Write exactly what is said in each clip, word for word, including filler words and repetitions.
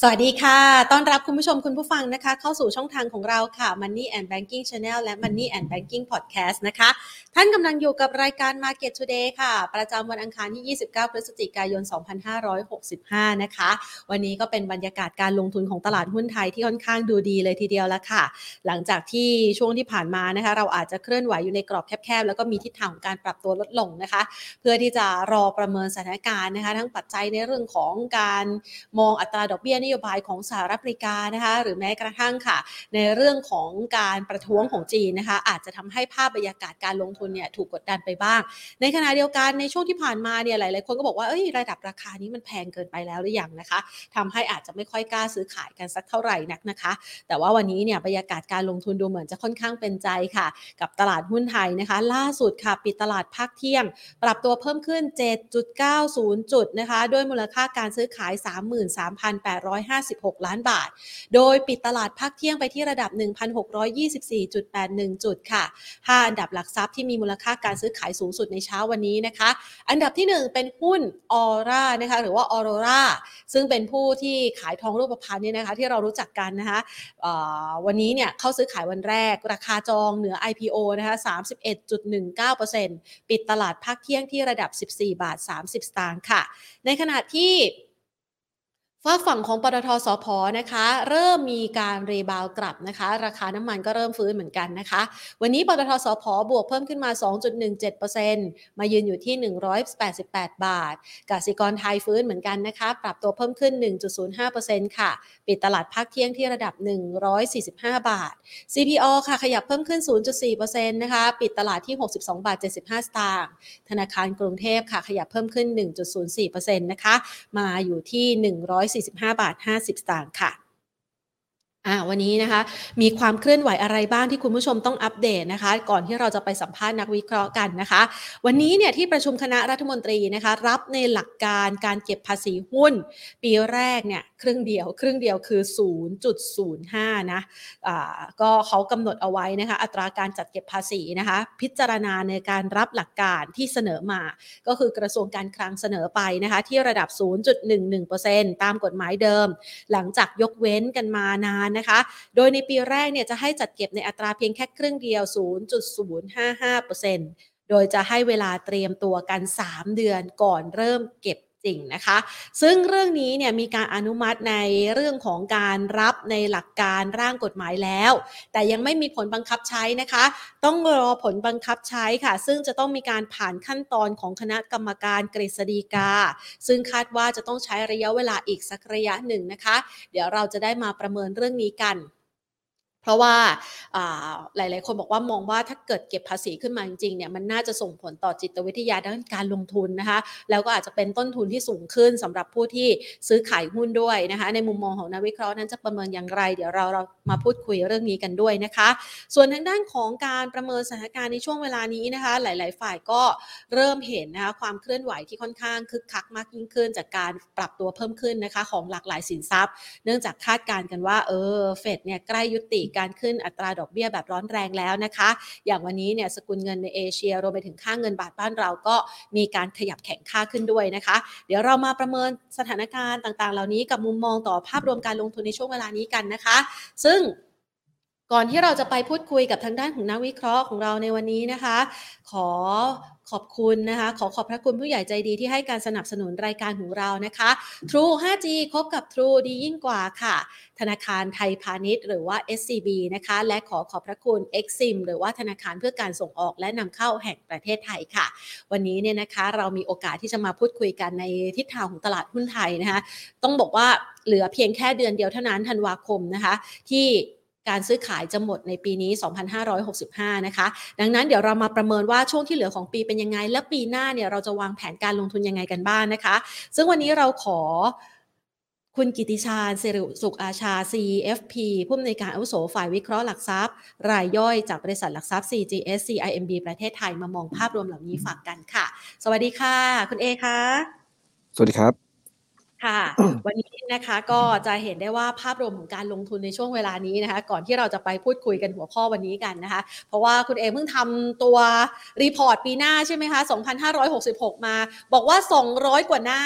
สวัสดีค่ะต้อนรับคุณผู้ชมคุณผู้ฟังนะคะเข้าสู่ช่องทางของเราค่ะ Money and Banking Channel และ Money and Banking Podcast นะคะท่านกำลังอยู่กับรายการ Market Today ค่ะประจำวันอังคารที่ยี่สิบเก้าพฤศจิกายนสองพันห้าร้อยหกสิบห้านะคะวันนี้ก็เป็นบรรยากาศการลงทุนของตลาดหุ้นไทยที่ค่อนข้างดูดีเลยทีเดียวละค่ะหลังจากที่ช่วงที่ผ่านมานะคะเราอาจจะเคลื่อนไหวอยู่ในกรอบแคบๆแล้วก็มีทิศทางของการปรับตัวลดลงนะคะเพื่อที่จะรอประเมินสถานการณ์นะคะทั้งปัจจัยในเรื่องของการมองอัตราดอกเบี้ยนโยบายของสหรัฐอเมริกานะคะหรือแม้กระทั่งค่ะในเรื่องของการประท้วงของจีนนะคะอาจจะทำให้ภาพบรรยากาศการลงทุนเนี่ยถูกกดดันไปบ้างในขณะเดียวกันในช่วงที่ผ่านมาเนี่ยหลายๆคนก็บอกว่าเอ้ยระดับราคานี้มันแพงเกินไปแล้วหรือยังนะคะทำให้อาจจะไม่ค่อยกล้าซื้อขายกันสักเท่าไหร่นักนะคะแต่ว่าวันนี้เนี่ยบรรยากาศการลงทุนดูเหมือนจะค่อนข้างเป็นใจค่ะกับตลาดหุ้นไทยนะคะล่าสุดค่ะปิดตลาดภาคเที่ยงปรับตัวเพิ่มขึ้น เจ็ดจุดเก้าศูนย์ จุดนะคะด้วยมูลค่าการซื้อขาย สามหมื่นสามพันแปดร้อยห้าสิบหก ล้านบาทโดยปิดตลาดภาคเที่ยงไปที่ระดับ หนึ่งพันหกร้อยยี่สิบสี่จุดแปดหนึ่ง จุดค่ะห้าอันดับหลักทรัพย์ที่มีมูลค่าการซื้อขายสูงสุดในเช้าวันนี้นะคะอันดับที่หนึ่งเป็นหุ้นออร่านะคะหรือว่าออโรราซึ่งเป็นผู้ที่ขายทองรูปพรรณเนี่ยนะคะที่เรารู้จักกันนะคะวันนี้เนี่ยเข้าซื้อขายวันแรกราคาจองเหนือ ไอ พี โอ นะคะ สามสิบเอ็ดจุดหนึ่งเก้าเปอร์เซ็นต์ ปิดตลาดภาคเที่ยงที่ระดับ สิบสี่จุดสามศูนย์บาทค่ะในขณะที่ว่าฝั่งของปตท.สผ.นะคะเริ่มมีการรีบาวกลับนะคะราคาน้ำมันก็เริ่มฟื้นเหมือนกันนะคะวันนี้ปตท.สผ.บวกเพิ่มขึ้นมา สองจุดหนึ่งเจ็ดเปอร์เซ็นต์ มายืนอยู่ที่หนึ่งร้อยแปดสิบแปดบาทกสิกรไทยฟื้นเหมือนกันนะคะปรับตัวเพิ่มขึ้น หนึ่งจุดศูนย์ห้าเปอร์เซ็นต์ ค่ะปิดตลาดภาคเที่ยงที่ระดับหนึ่งร้อยสี่สิบห้าบาท ซี พี โอ ค่ะขยับเพิ่มขึ้น ศูนย์จุดสี่เปอร์เซ็นต์ นะคะปิดตลาดที่ หกสิบสองจุดเจ็ดห้าบาทธนาคารกรุงเทพค่ะขยับเพิ่มขึ้น หนึ่งจุดศูนย์สี่เปอร์เซ็นต์ นะคะมาอยู่ที่หนึ่งร้อยสี่สิบห้าจุดห้าศูนย์บาทค่ะอ่าวันนี้นะคะมีความเคลื่อนไหวอะไรบ้างที่คุณผู้ชมต้องอัปเดตนะคะก่อนที่เราจะไปสัมภาษณ์นักวิเคราะห์กันนะคะวันนี้เนี่ยที่ประชุมคณะรัฐมนตรีนะคะรับในหลักการการเก็บภาษีหุ้นปีแรกเนี่ยครึ่งเดียวครึ่งเดียวคือ ศูนย์จุดศูนย์ห้า นะอ่าก็เขากำหนดเอาไว้นะคะอัตราการจัดเก็บภาษีนะคะพิจารณาในการรับหลักการที่เสนอมาก็คือกระทรวงการคลังเสนอไปนะคะที่ระดับ ศูนย์จุดหนึ่งเอ็ดเปอร์เซ็นต์ ตามกฎหมายเดิมหลังจากยกเว้นกันมานานนะคะโดยในปีแรกเนี่ยจะให้จัดเก็บในอัตราเพียงแค่ครึ่งเดียว ศูนย์จุดศูนย์ห้าห้าเปอร์เซ็นต์ โดยจะให้เวลาเตรียมตัวกันสามเดือนก่อนเริ่มเก็บจริงนะคะซึ่งเรื่องนี้เนี่ยมีการอนุมัติในเรื่องของการรับในหลักการร่างกฎหมายแล้วแต่ยังไม่มีผลบังคับใช้นะคะต้องรอผลบังคับใช้ค่ะซึ่งจะต้องมีการผ่านขั้นตอนของคณะกรรมการกฤษฎีกาซึ่งคาดว่าจะต้องใช้ระยะเวลาอีกสักระยะหนึ่งนะคะเดี๋ยวเราจะได้มาประเมินเรื่องนี้กันเพราะว่าหลายๆคนบอกว่ามองว่าถ้าเกิดเก็บภาษีขึ้นมาจริงๆเนี่ยมันน่าจะส่งผลต่อจิตวิทยาด้านการลงทุนนะคะแล้วก็อาจจะเป็นต้นทุนที่สูงขึ้นสำหรับผู้ที่ซื้อขายหุ้นด้วยนะคะในมุมมองของนักวิเคราะห์นั้นจะประเมินอย่างไรเดี๋ยวเราเรามาพูดคุยเรื่องนี้กันด้วยนะคะส่วนทางด้านของการประเมินสถานการณ์ในช่วงเวลานี้นะคะหลายๆฝ่ายก็เริ่มเห็นนะคะความเคลื่อนไหวที่ค่อนข้างคึกคักมากยิ่งขึ้นจากการปรับตัวเพิ่มขึ้นนะคะของหลากหลายสินทรัพย์เนื่องจากคาดการณ์กันว่าเออเฟดเนี่ยใกล้ยุติการขึ้นอัตราดอกเบี้ยแบบร้อนแรงแล้วนะคะอย่างวันนี้เนี่ยสกุลเงินในเอเชียรวมไปถึงค่าเงินบาทบ้านเราก็มีการขยับแข็งค่าขึ้นด้วยนะคะเดี๋ยวเรามาประเมินสถานการณ์ต่างๆเหล่านี้กับมุมมองต่อภาพรวมการลงทุนในช่วงเวลานี้กันนะคะซึ่งก่อนที่เราจะไปพูดคุยกับทางด้านของนักวิเคราะห์ของเราในวันนี้นะคะขอขอบคุณนะคะขอขอบพระคุณผู้ใหญ่ใจดีที่ให้การสนับสนุนรายการของเรานะคะ True ไฟว์จี คบกับ True ดียิ่งกว่าค่ะธนาคารไทยพาณิชย์หรือว่า เอส ซี บี นะคะและขอขอบพระคุณ เอ็กซิม หรือว่าธนาคารเพื่อการส่งออกและนำเข้าแห่งประเทศไทยค่ะวันนี้เนี่ยนะคะเรามีโอกาสที่จะมาพูดคุยกันในทิศทางของตลาดหุ้นไทยนะคะต้องบอกว่าเหลือเพียงแค่เดือนเดียวเท่านั้นธันวาคมนะคะที่การซื้อขายจะหมดในปีนี้สองพันห้าร้อยหกสิบห้านะคะดังนั้นเดี๋ยวเรามาประเมินว่าช่วงที่เหลือของปีเป็นยังไงและปีหน้าเนี่ยเราจะวางแผนการลงทุนยังไงกันบ้าง น, นะคะซึ่งวันนี้เราขอคุณกิติชาญสิริสุขอาชา ซี เอฟ พี ผู้อำนวยการอาวุโสฝ่ายวิเคราะห์หลักทรัพย์รายย่อยจากบริษัทหลักทรัพย์ ซี จี เอส ซี ไอ เอ็ม บี ประเทศไทยมามองภาพรวมเหล่านี้ฝากกันค่ะสวัสดีค่ะคุณเอคะสวัสดีครับค่ะวันนี้นะคะก็จะเห็นได้ว่าภาพรวมของการลงทุนในช่วงเวลานี้นะคะก่อนที่เราจะไปพูดคุยกันหัวข้อวันนี้กันนะคะเพราะว่าคุณเอเพิ่งทำตัวรีพอร์ตปีหน้าใช่ไหมคะสองพันห้าร้อยหกสิบหกมาบอกว่าสองร้อยกว่าหน้า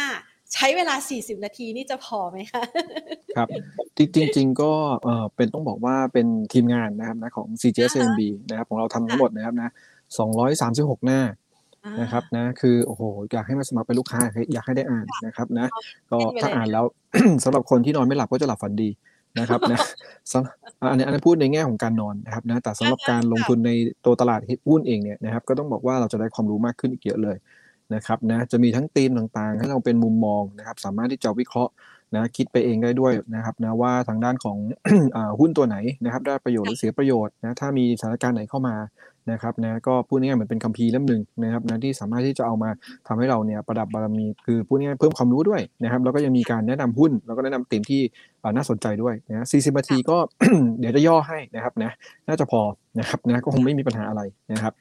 ใช้เวลาสี่สิบนาทีนี่จะพอไหมคะครับจริงๆก็เอ่อเป็นต้องบอกว่าเป็นทีมงานนะครับนะของ ซี จี เอส เอ็น บี นะครับของเราทำทั้งหมดนะครับนะสองร้อยสามสิบหกหน้านะครับนะคือโอ้โหอยากให้มาสมัครเป็นลูกค้าอยากให้ได้อ่านนะครับนะก็ถ้าอ่านแล้ว สำหรับคนที่นอนไม่หลับก็จะหลับฝันดีนะครับนะอันนี้อันนี้พูดในแง่ของการนอนนะครับนะแต่สำหรับการลงทุนในตัวตลาดหุ้นเองเนี่ยนะครับก็ต้องบอกว่าเราจะได้ความรู้มากขึ้นอีกเยอะเลยนะครับนะจะมีทั้งธีมต่างๆให้เราเป็นมุมมองนะครับสามารถที่จะวิเคราะห์นะคิดไปเองได้ด้วยนะครับนะว่าทางด้านของ หุ้นตัวไหนนะครับได้ประโยชน์หรือเสียประโยชน์นะถ้ามีสถานการณ์ไหนเข้ามานะครับนะก็พูดง่ายๆเหมือนเป็นคัมภีร์เล่มนึงนะครับนะที่สามารถที่จะเอามาทำให้เราเนี่ยประดับบารมีคือพูดง่ายๆเพิ่มความรู้ด้วยนะครับแล้วก็ยังมีการแนะนำหุ้นแล้วก็แนะนำธีมที่น่าสนใจด้วยนะสี่สิบนาทีก็ เดี๋ยวจะย่อให้นะครับนะน่าจะพอนะครับนะก็คงไม่มีปัญหาอะไรนะครั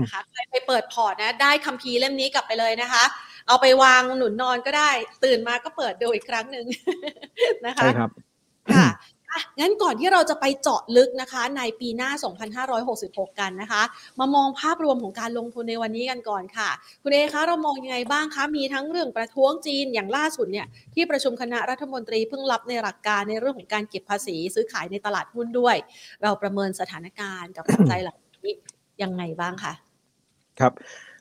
บนะคะใครไปเปิดพอร์ตนะได้คัมภีร์เล่มนี้กลับไปเลยนะคะเอาไปวางหนุนนอนก็ได้ตื่นมาก็เปิดดูอีกครั้งนึงนะคะใช่ครับค่ะอ่ะงั้นก่อนที่เราจะไปเจาะลึกนะคะในปีหน้าสองพันห้าร้อยหกสิบหกกันนะคะมามองภาพรวมของการลงทุนในวันนี้กันก่อนค่ะคุณเอคะเรามองยังไงบ้างคะมีทั้งเรื่องประท้วงจีนอย่างล่าสุดเนี่ยที่ประชุมคณะรัฐมนตรีเพิ่งรับในหลักการในเรื่องของการเก็บภาษีซื้อขายในตลาดหุ้นด้วยเราประเมินสถานการณ์กับปัจจัยเหล่านี้ยังไงบ้างคะครับ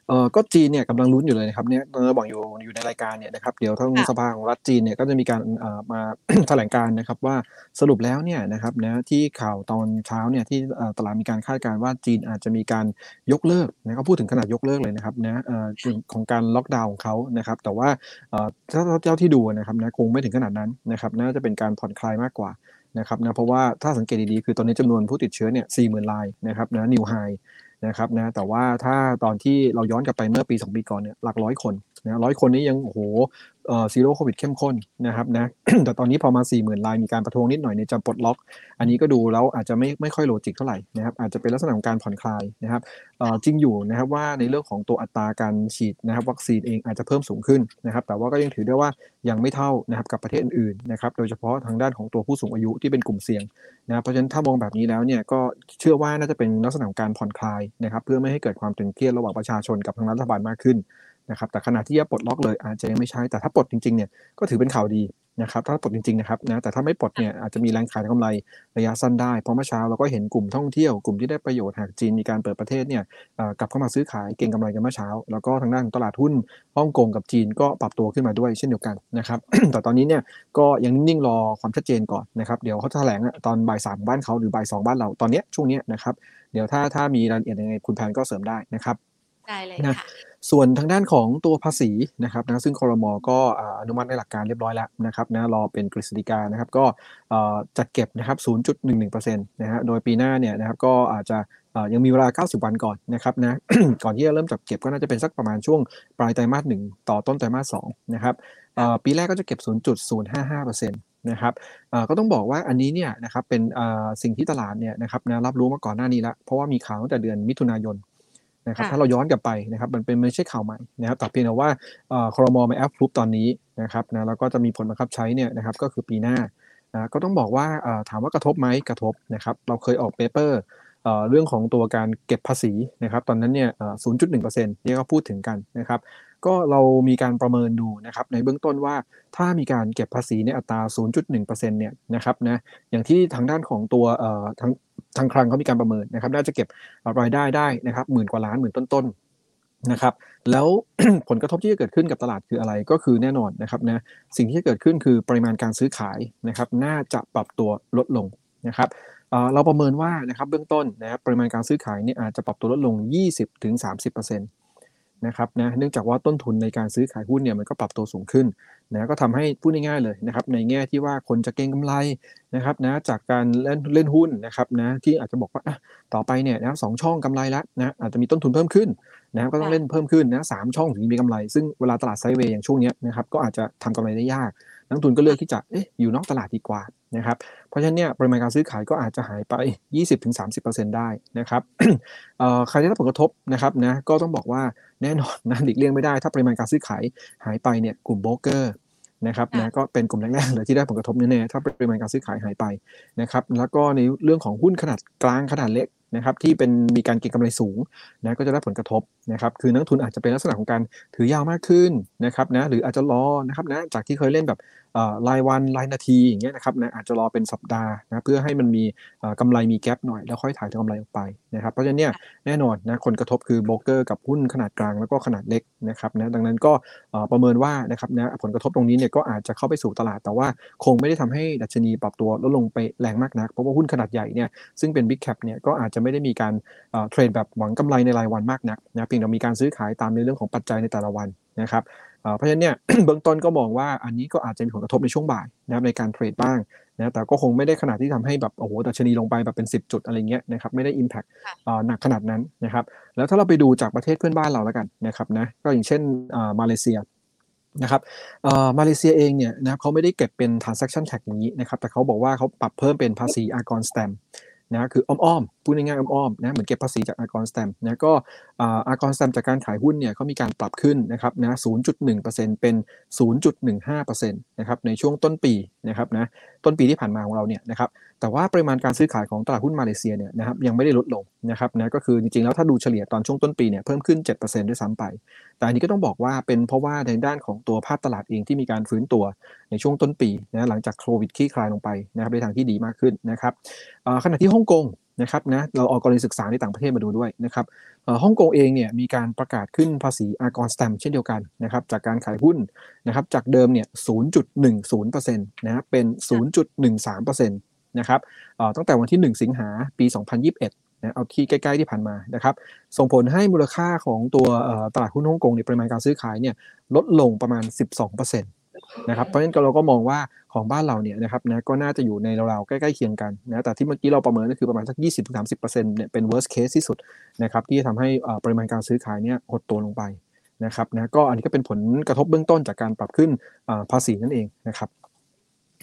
เอ่อก็จีนเนี่ยกำลังลุ้นอยู่เลยนะครับเนี่ยเราบอกอยู่อยู่ในรายการเนี่ยนะครับเดี๋ยวทางสภาของรัฐจีนเนี่ยก็จะมีการเอ่อมาแถลงการนะครับว่าสรุปแล้วเนี่ยนะครับนะที่ข่าวตอนเช้าเนี่ยที่ตลาดมีการคาดการณ์ว่าจีนอาจจะมีการยกเลิกนะเขาพูดถึงขนาดยกเลิกเลยนะครับนะเอ่อของการล็อกดาวน์ของเขานะครับแต่ว่าเอ่อถ้าเจ้าที่ดูนะครับนะคงไม่ถึงขนาดนั้นนะครับน่าจะเป็นการผ่อนคลายมากกว่านะครับนะเพราะว่าถ้าสังเกตดีๆคือตอนนี้จำนวนผู้ติดเชื้อเนี่ย สี่หมื่น รายนะครับนะนิวไฮนะครับนะแต่ว่าถ้าตอนที่เราย้อนกลับไปเมื่อปีสองปีก่อนเนี่ยหลักร้อยคนนะร้อยคนนี้ยังโอ้โหเอ่อซีโร่โควิดเข้มข้นนะครับนะ แต่ตอนนี้พอมา สี่หมื่น รายมีการประท้วงนิดหน่อยในจะปลดล็อกอันนี้ก็ดูแล้วอาจจะไม่ไม่ค่อยโลจิกเท่าไหร่นะครับอาจจะเป็นลักษณะของการผ่อนคลายนะครับเอ่อจริงอยู่นะครับว่าในเรื่องของตัวอัตราการฉีดนะครับวัคซีนเองอาจจะเพิ่มสูงขึ้นนะครับแต่ว่าก็ยังถือได้ว่ายังไม่เท่านะครับกับประเทศอื่นๆนะครับโดยเฉพาะทางด้านของตัวผู้สูงอายุที่เป็นกลุ่มเสี่ยงนะเพราะฉะนั้นถ้ามองแบบนี้แล้วเนี่ยก็เชื่อว่าน่าจะเป็นลักษณะของการผ่อนคลายนะครับเพื่อไม่ให้เกิดความตึงเครียดระหว่างประชาชนกับทางรัฐบาลมากขึ้นนะครับแต่ขณะที่จะปลดล็อกเลยอาจจะยังไม่ใช่แต่ถ้าปลดจริงๆเนี่ยก็ถือเป็นข่าวดีนะครับถ้าปลดจริงๆนะครับนะแต่ถ้าไม่ปลดเนี่ยอาจจะมีแรงขายกำไรระยะสั้นได้เพราะเมื่อเช้าเราก็เห็นกลุ่มท่องเที่ยวกลุ่มที่ได้ประโยชน์หากจีนมีการเปิดประเทศเนี่ยกลับเข้ามาซื้อขายเก็งกำไรกันเมื่อเช้าแล้วก็ทางด้านของตลาดหุ้นฮ่องกงกับจีนก็ปรับตัวขึ้นมาด้วยเช่นเดียวกันนะครับ แต่ตอนนี้เนี่ยก็ยังนิ่งๆรอความชัดเจนก่อนนะครับเดี๋ยวเขาแถลงตอนบ่ายสามบ้านเขาหรือบ่ายสองบ้านเราตอนนี้ช่วงนี้นะครับเดี๋ยวถ้าถ้ามีรายละเอียดยังไงคุณแพนก็เสริมได้นะครับได้เลยค่ะส่วนทางด้านของตัวภาษีนะครับนะซึ่งครม.ก็อนุมัติในหลักการเรียบร้อยแล้วนะครับนะรอเป็นกฤษฎีกานะครับก็จัดเก็บนะครับ ศูนย์จุดหนึ่งหนึ่งเปอร์เซ็นต์ นะฮะโดยปีหน้าเนี่ยนะครับก็อาจจะยังมีเวลาเก้าสิบวันก่อนนะครับนะ ก่อนที่จะเริ่มจัดเก็บก็น่าจะเป็นสักประมาณช่วงปลายไตรมาสหนึ่งต่อต้นไตรมาสสองนะครับปีแรกก็จะเก็บ ศูนย์จุดศูนย์ห้าห้าเปอร์เซ็นต์นะครับก็ต้องบอกว่าอันนี้เนี่ยนะครับเป็นสิ่งที่ตลาดเนี่ยนะครับนะรับรู้มาก่อนหน้านี้แล้วเพราะว่ามีข่าวตั้งแต่เดือนมิถุนายนนะครับถ้าเราย้อนกลับไปนะครับมันเป็นไม่ใช่ข่าวใหม่นะครับแต่เพียงแต่ว่าเอ่อครม.มาแอปพรูฟตอนนี้นะครับนะแล้วก็จะมีผลบังคับใช้เนี่ยนะครับก็คือปีหน้านะก็ต้องบอกว่าเอ่อถามว่ากระทบไหมกระทบนะครับเราเคยออกเปเปอร์เอ่อเรื่องของตัวการเก็บภาษีนะครับตอนนั้นเนี่ยเอ่อ ศูนย์จุดหนึ่งเปอร์เซ็นต์ ที่เขาพูดถึงกันนะครับก็เรามีการประเมินดูนะครับในเบื้องต้นว่าถ้ามีการเก็บภาษีในอัตรา ศูนย์จุดหนึ่งเปอร์เซ็นต์ เนี่ยนะครับนะอย่างที่ทางด้านของตัวเอ่อทางทางคลังเขามีการประเมินนะครับน่าจะเก็บรายได้ได้นะครับหมื่นกว่าล้านหมื่นต้นๆนะครับแล้ว ผลกระทบที่จะเกิดขึ้นกับตลาดคืออะไรก็คือแน่นอนนะครับนะสิ่งที่จะเกิดขึ้นคือปริมาณการซื้อขายนะครับน่าจะปรับตัวลดลงนะครับเราประเมินว่านะครับเบื้องต้นนะครับปริมาณการซื้อขายเนี่ยอาจจะปรับตัวลดลง ยี่สิบถึงสามสิบเปอร์เซ็นต์ นะครับนะเนื่องจากว่าต้นทุนในการซื้อขายหุ้นเนี่ยมันก็ปรับตัวสูงขึ้นนะก็ทำให้พูดง่ายๆเลยนะครับในแง่ที่ว่าคนจะเก็งกำไรนะครับนะจากการเล่นเล่นหุ้นนะครับนะที่อาจจะบอกว่าต่อไปเนี่ยนะสองช่องกำไรแล้วนะอาจจะมีต้นทุนเพิ่มขึ้นนะครับก็ต้องเล่นเพิ่มขึ้นนะสามช่องถึงมีกำไรซึ่งเวลาตลาดไซด์เวย์อย่างช่วงนี้นะครับก็อาจจะทำกำไรได้ยากนักทุนก็เลือกที่จะอยู่นอกตลาดดีกว่านะครับเพราะฉะนั้นเนี่ยปริมาณการซื้อขายก็อาจจะหายไป ยี่สิบถึงสามสิบเปอร์เซ็นต์ ได้นะครับ ใครได้รับผลกระทบนะครับนะก็ต้องบอกว่าแน่นอนนะหลีกเลี่ยงไม่ได้ถ้าปริมาณการซื้อขายหายไปเนี่ยกลุ่มโบรกเกอร์นะครับนะก็เป็นกลุ่มแรกๆเลยที่ได้ผลกระทบแน่ๆถ้าปริมาณการซื้อขายหายไปนะครับแล้วก็ในเรื่องของหุ้นขนาดกลางขนาดเล็ก นะครับที่เป็นมีการเก็งกำไรสูงนะก็จะได้ผลกระทบนะครับคือนักทุนอาจจะเป็นลักษณะของการถือยาวมากขึ้นนะครับนะหรืออาจจะรอนะครับนะจากที่เคยเล่นแบบรายวันรายนาทีอย่างเงี้ยนะครับนะอาจจะรอเป็นสัปดาห์นะเพื่อให้มันมีกำไรมีแกปหน่อยแล้วค่อยถ่ายทอดกำไรออกไปนะครับเพราะฉะนั้นเนี่ยแน่นอนนะคนกระทบคือโบรกเกอร์กับหุ้นขนาดกลางแล้วก็ขนาดเล็กนะครับนะดังนั้นก็ประเมินว่านะครับนะผลกระทบตรงนี้เนี่ยก็อาจจะเข้าไปสู่ตลาดแต่ว่าคงไม่ได้ทำให้ดัชนีปรับตัวลดลงไปแรงมากนักเพราะว่าหุ้นขนาดใหญ่เนี่ยซึ่งเป็นบิ๊กแคปเนี่ยก็อาจจะไม่ได้มีการเทรดแบบหวังกำไรในรายวันมากนักนะเพียงแต่มีการซื้อขายตามในเรื่องของปัจจัยในแต่ละวันนะครับเพราะฉะนั้นเนี่ย เบื้องต้นก็มองว่าอันนี้ก็อาจจะมีผลกระทบในช่วงบ่ายนะครับในการเทรดบ้างนะแต่ก็คงไม่ได้ขนาดที่ทำให้แบบโอ้โหดัชนีลงไปแบบเป็นสิบจุดอะไรเงี้ยนะครับไม่ได้ impact หนักขนาดนั้นนะครับแล้วถ้าเราไปดูจากประเทศเพื่อนบ้านเราแล้วกันนะครับนะก็อย่างเช่นมาเลเซียนะครับมาเลเซียเองเนี่ยนะครับเขาไม่ได้เก็บเป็น transaction tax อย่างนี้นะครับแต่เขาบอกว่าเขาปรับเพิ่มเป็นภาษีอากร stampนะคืออ้อมๆพูดง่ายๆอ้อมๆนะเหมือนเก็บภาษีจากอากรสแตมป์นะก็อากรสแตมป์จากการขายหุ้นเนี่ยเขามีการปรับขึ้นนะครับนะ ศูนย์จุดหนึ่งเปอร์เซ็นต์ เป็น ศูนย์จุดหนึ่งห้าเปอร์เซ็นต์ นะครับในช่วงต้นปีนะครับนะต้นปีที่ผ่านมาของเราเนี่ยนะครับแต่ว่าปริมาณการซื้อขายของตลาดหุ้นมาเลเซียเนี่ยนะครับยังไม่ได้ลดลงนะครับนะก็คือจริงๆแล้วถ้าดูเฉลี่ยตอนช่วงต้นปีเนี่ยเพิ่มขึ้น เจ็ดเปอร์เซ็นต์ ด้วยซ้ำไปแต่อันนี้ก็ต้องบอกว่าเป็นเพราะว่าในด้านของตัวภาพตลาดเองที่มีการฟื้นตัวในช่วงต้นปีนะหลังจากโควิดคลี่คลายลงไปนะครับในทางที่ดีมากขึ้นนะครับขณะที่ฮ่องกงนะครับนะเราเอากรณีศึกษาในต่างประเทศมาดูด้วยนะครับฮ่องกงเองเนี่ยมีการประกาศขึ้นภาษีอากรสแตมป์เช่นเดียวกันนะครับจากการขายหุ้นนะครับจากเดิมเนี่ย ศูนย์จุดหนึ่งศูนย์เปอร์เซ็นต์ นะเป็น ศูนย์จุดหนึ่งสามเปอร์เซ็นต์ นะครับตั้งแต่วันที่หนึ่งสิงหาคมปีสองพันยี่สิบเอ็ดเอาที่ใกล้ๆที่ผ่านมานะครับส่งผลให้มูลค่าของตัวตลาดหุ้นฮ่องกงในปริมาณการซื้อขายเนี่ยลดลงประมาณ สิบสองเปอร์เซ็นต์ นะครับเพราะฉะนั้นเราก็มองว่าของบ้านเราเนี่ยนะครับนะก็น่าจะอยู่ในราวๆใกล้ๆเคียงกันนะแต่ที่เมื่อกี้เราประเมินก็คือประมาณสัก ยี่สิบถึงสามสิบเปอร์เซ็นต์ เนี่ยเป็น worst case ที่สุดนะครับที่จะทำให้ปริมาณการซื้อขายเนี่ยหดตัวลงไปนะครับนะก็อันนี้ก็เป็นผลกระทบเบื้องต้นจากการปรับขึ้นภาษีนั่นเองนะครั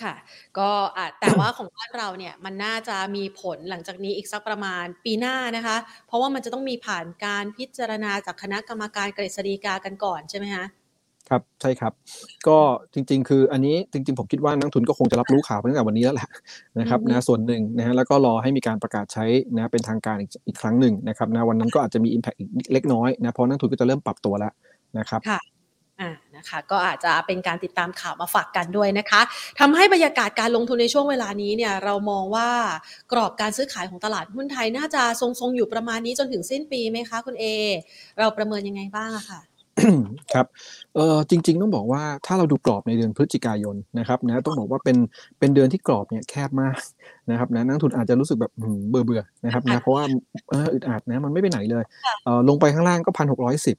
บค่ะก็แต่ว่าของบ้านเราเนี่ยมันน่าจะมีผลหลังจากนี้อีกสักประมาณปีหน้านะคะเพราะว่ามันจะต้องมีผ่านการพิจารณาจากคณะกรรมการกฤษฎีกากันก่อนใช่ไหมคะครับใช่ครับก็จริงๆคืออันนี้จริงๆผมคิดว่านักทุนก็คงจะรับรู้ข่าวตั้งแต่วันนี้แล้วแหละนะครับนะส่วนหนึ่งนะฮะแล้วก็รอให้มีการประกาศใช้นะเป็นทางการอีกครั้งหนึ่งนะครับนะวันนั้นก็อาจจะมี impact อีกเล็กน้อยนะเพราะนักทุนก็จะเริ่มปรับตัวแล้วนะครับค่ะอ่านะคะก็อาจจะเป็นการติดตามข่าวมาฝากกันด้วยนะคะทำให้บรรยากาศการลงทุนในช่วงเวลานี้เนี่ยเรามองว่ากรอบการซื้อขายของตลาดหุ้นไทยน่าจะทรงๆอยู่ประมาณนี้จนถึงสิ้นปีไหมคะคุณเอเราประเมินยังไงบ้างอะค่ะครับเอ่อจริงๆต้องบอกว่าถ้าเราดูกรอบในเดือนพฤศจิกายนนะครับนะต้องบอกว่าเป็นเป็นเดือนที่กรอบเนี่ยแคบมากนะครับนะนักทุนอาจจะรู้สึกแบบเบื่อๆนะครับนะเพราะว่าอึดอัดนะมันไม่ไปไหนเลยเอ่อลงไปข้างล่างก็หนึ่งพันหกร้อยสิบ